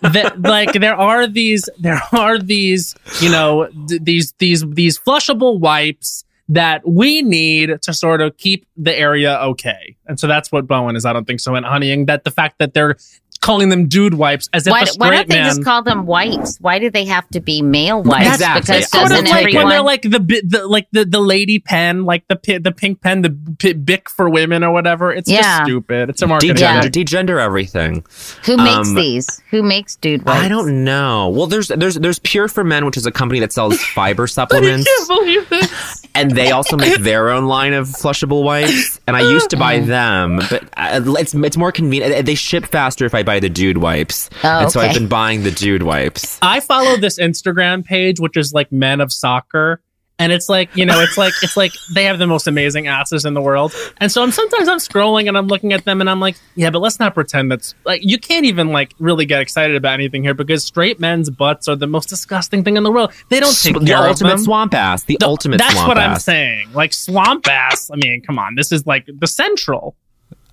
that like there are these, there are these, you know, th- these these these flushable wipes that we need to sort of keep the area okay. And so that's what Bowen is. I don't think so. And honeying that the fact that they're calling them dude wipes as if why, a straight man... Why don't they man, just call them wipes? Why do they have to be male wipes? Exactly. Because it's sort of like everyone... when they're like the, the like the, the lady pen, like the the pink pen, the Bic for women or whatever. It's yeah. just stupid. It's a marketing. Degender, degender everything. Who um, makes these? Who makes dude wipes? I don't know. Well, there's there's there's Pure for Men, which is a company that sells fiber supplements. I can't believe this. And they also make their own line of flushable wipes. And I used to buy them, but it's it's more convenient. They ship faster if I buy the dude wipes. Oh, and so okay. I've been buying the dude wipes. I follow this Instagram page, which is like Men of Soccer. And it's like, you know, it's like, it's like they have the most amazing asses in the world. And so I'm sometimes I'm scrolling and I'm looking at them and I'm like, yeah, but let's not pretend that's like, you can't even like really get excited about anything here because straight men's butts are the most disgusting thing in the world. They don't take the care ultimate of them. Swamp ass. The, the ultimate that's swamp ass. That's what I'm saying. Like swamp ass. I mean, come on. This is like the central.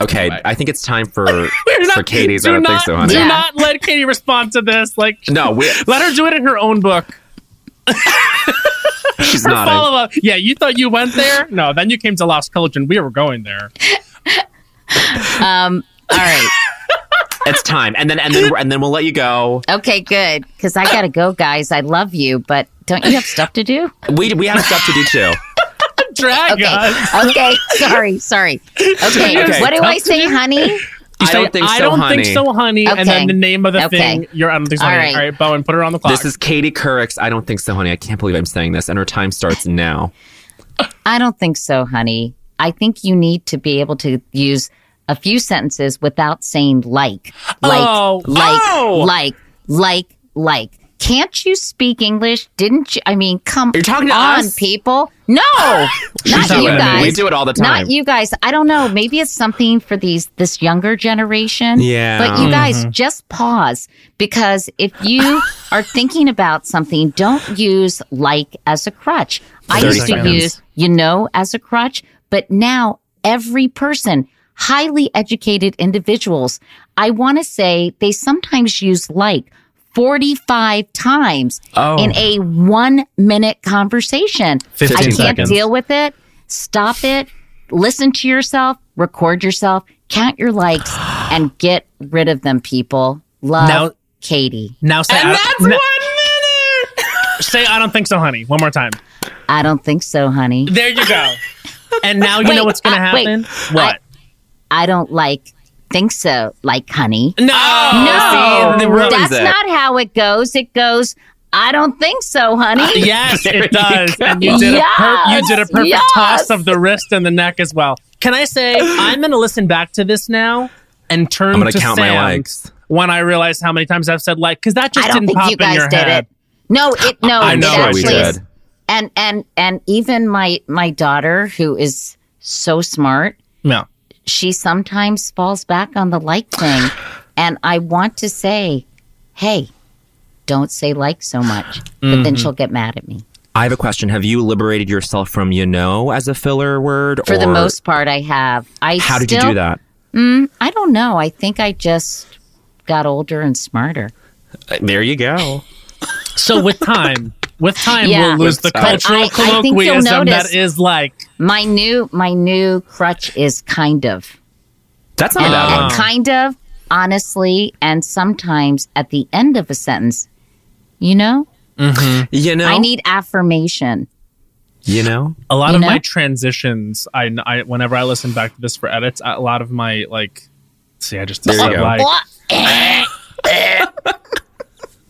Okay, right. I think it's time for, not, for Katie's. Do I don't not, think so, honey. Do yeah. not let Katie respond to this. Like, no, we, let her do it in her own book. She's her nodding. Follow-up. Yeah, you thought you went there? No, then you came to Las Culturistas and we were going there. Um. All right. It's time, and then and then and then we'll let you go. Okay, good, because I gotta go, guys. I love you, but don't you have stuff to do? We we have stuff to do too. Drag okay. us. Okay. Sorry. Sorry. Okay. okay. What do I say, honey? I don't think so, honey. I don't honey. think so, honey. Okay. And then the name of the okay. thing. You're, I don't think so, All honey. Right. All right, Bowen, put her on the clock. This is Katie Couric's I don't think so, honey. I can't believe I'm saying this. And her time starts now. I don't think so, honey. I think you need to be able to use a few sentences without saying like, like, oh. like, oh. like, like, like. Can't you speak English? Didn't you? I mean, come You're talking to on, us? people. No, not you guys. We do it all the time. Not you guys. I don't know. Maybe it's something for these this younger generation. Yeah. But you guys, mm-hmm. just pause. Because if you are thinking about something, don't use like as a crutch. I used seconds. to use, you know, as a crutch. But now every person, highly educated individuals, I want to say they sometimes use like forty-five times oh. in a one-minute conversation. I can't seconds. deal with it. Stop it. Listen to yourself. Record yourself. Count your likes and get rid of them, people. Love, now, Katie. Now say, and that's no, one minute! Say, I don't think so, honey. One more time. I don't think so, honey. There you go. And now you wait, know what's going to uh, happen? Wait, what? I, I don't like... think so, like honey. No, no, see, that's it. not how it goes. It goes. I don't think so, honey. Uh, yes, it does. And you did yes, a per- you did a perfect yes. toss of the wrist and the neck as well. Can I say I'm going to listen back to this now and turn I'm gonna to count Sam my likes when I realize how many times I've said like because that just I don't didn't think pop you guys in your did head. It. No, it no. I know it actually we did. Is, and and and even my my daughter who is so smart. No. She sometimes falls back on the like thing. And I want to say, hey, don't say like so much. But mm-hmm. then she'll get mad at me. I have a question. Have you liberated yourself from you know as a filler word? For or... the most part, I have. I How still, did you do that? Mm, I don't know. I think I just got older and smarter. There you go. So with time... With time, yeah. we'll lose the cultural I, colloquialism I that is like... My new my new crutch is kind of. That's not and, a bad one. Kind of honestly, and sometimes at the end of a sentence, you know? Mm-hmm. You know? I need affirmation. You know? A lot you of know? my transitions, I, I whenever I listen back to this for edits, a lot of my, like, see, I just decided, like,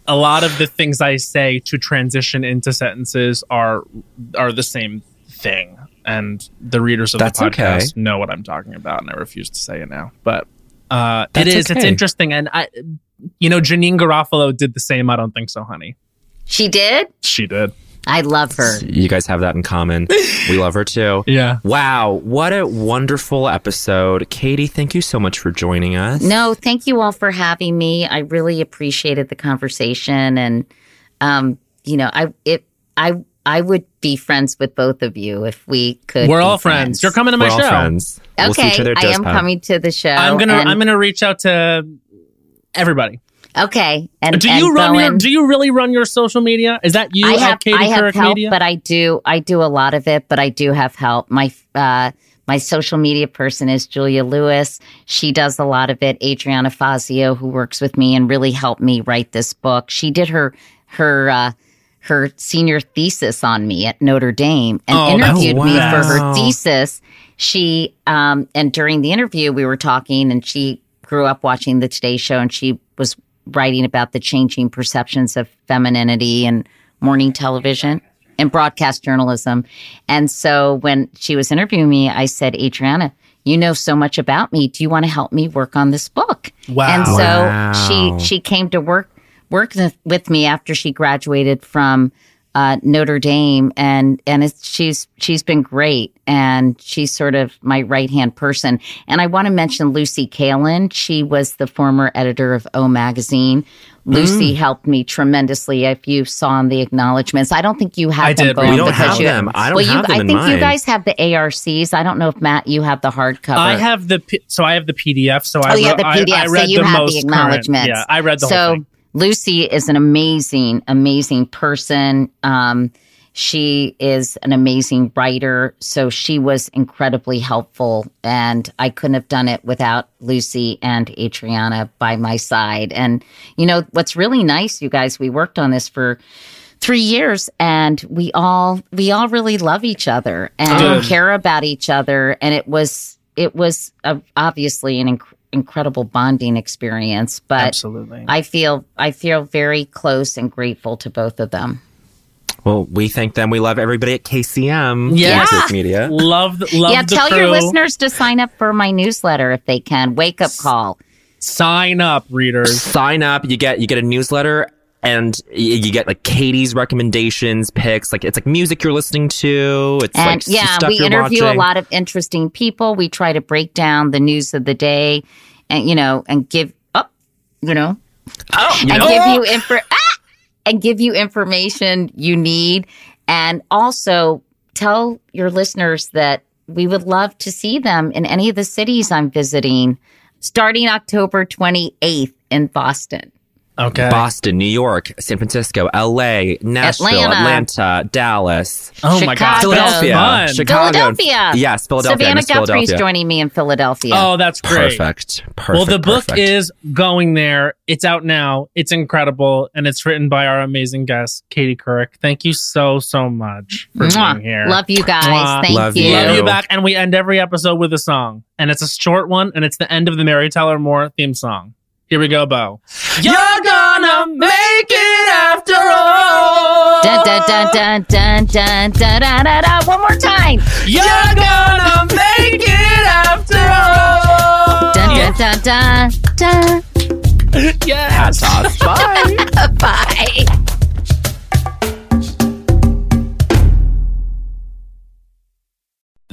a lot of the things I say to transition into sentences are are the same thing. And the readers of that's the podcast okay. know what I'm talking about, and I refuse to say it now. But uh, it is. Okay. It's interesting. And, I, you know, Janine Garofalo did the same. I don't think so, honey. She did? She did. I love her. You guys have that in common. We love her too. Yeah. Wow. What a wonderful episode. Katie, thank you so much for joining us. No, thank you all for having me. I really appreciated the conversation. And, um, you know, I it I I would be friends with both of you if we could. We're all friends. friends. You're coming to my We're show. All friends. Okay. We'll see each other at I am pub. coming to the show. I'm gonna and- I'm gonna reach out to everybody. Okay, and do you and run Bowen, your? Do you really run your social media? Is that you? I have, Katie I have help, media? but I do. I do a lot of it, but I do have help. My uh, my social media person is Julia Lewis. She does a lot of it. Adriana Fazio, who works with me and really helped me write this book, she did her her uh, her senior thesis on me at Notre Dame and oh, interviewed oh, wow. me for her thesis. She um, and during the interview, we were talking, and she grew up watching the Today Show, and she was writing about the changing perceptions of femininity and morning television and broadcast journalism. And so when she was interviewing me, I said, Adriana, you know so much about me. Do you want to help me work on this book? Wow. And so wow. she she came to work, work th- with me after she graduated from uh, Notre Dame. And, and it's, she's she's been great. And she's sort of my right-hand person. And I want to mention Lucy Kalin. She was the former editor of O Magazine. Lucy mm. helped me tremendously. If you saw on the acknowledgments, I don't think you have I them. Did. Both we don't have you, them. I don't well, have you, them. I in think mine. You guys have the A R Cs. I don't know if Matt, you have the hardcover. I have the so I have the P D F. So oh, I, re- the P D F. I, I read so you the have most the acknowledgments. Current. Yeah, I read the so, whole thing. Lucy is an amazing, amazing person. Um, she is an amazing writer. So she was incredibly helpful. And I couldn't have done it without Lucy and Adriana by my side. And, you know, what's really nice, you guys, we worked on this for three years and we all we all really love each other and um. care about each other. And it was it was uh, obviously an incredible. incredible bonding experience, but Absolutely. I feel I feel very close and grateful to both of them. Well, we thank them. We love everybody at K C M. Yeah. Media. Love, love yeah, the tell crew. Your listeners to sign up for my newsletter if they can. Wake up call. Sign up, readers. Sign up. You get you get a newsletter and you get like Katie's recommendations, picks. Like it's like music you're listening to. It's and, like yeah, stuff we you're interview watching. A lot of interesting people. We try to break down the news of the day, and you know, and give up, oh, you know, oh, you and know. give you infor- ah! and give you information you need, and also tell your listeners that we would love to see them in any of the cities I'm visiting, starting October twenty-eighth in Boston. Okay. Boston, New York, San Francisco, L A, Nashville, Atlanta, Atlanta Dallas, oh Chicago, my God, Philadelphia, Chicago, Philadelphia. Yes, Philadelphia. Savannah Guthrie's joining me in Philadelphia. Oh, that's great. Perfect. Perfect. Well, the perfect. book is Going There. It's out now. It's incredible, and it's written by our amazing guest, Katie Couric. Thank you so so much for Mwah. being here. Love you guys. Mwah. Thank Love you. you. Love you back. And we end every episode with a song, and it's a short one, and it's the end of the Mary Tyler Moore theme song. Here we go, Bo. You're gonna make it after all. Dun, dun, dun, dun, dun, dun, dun, dun, dun, dun. One more time. You're gonna make it after all. Dun, dun, dun, dun, dun. Yes. Hats off. Bye. Bye.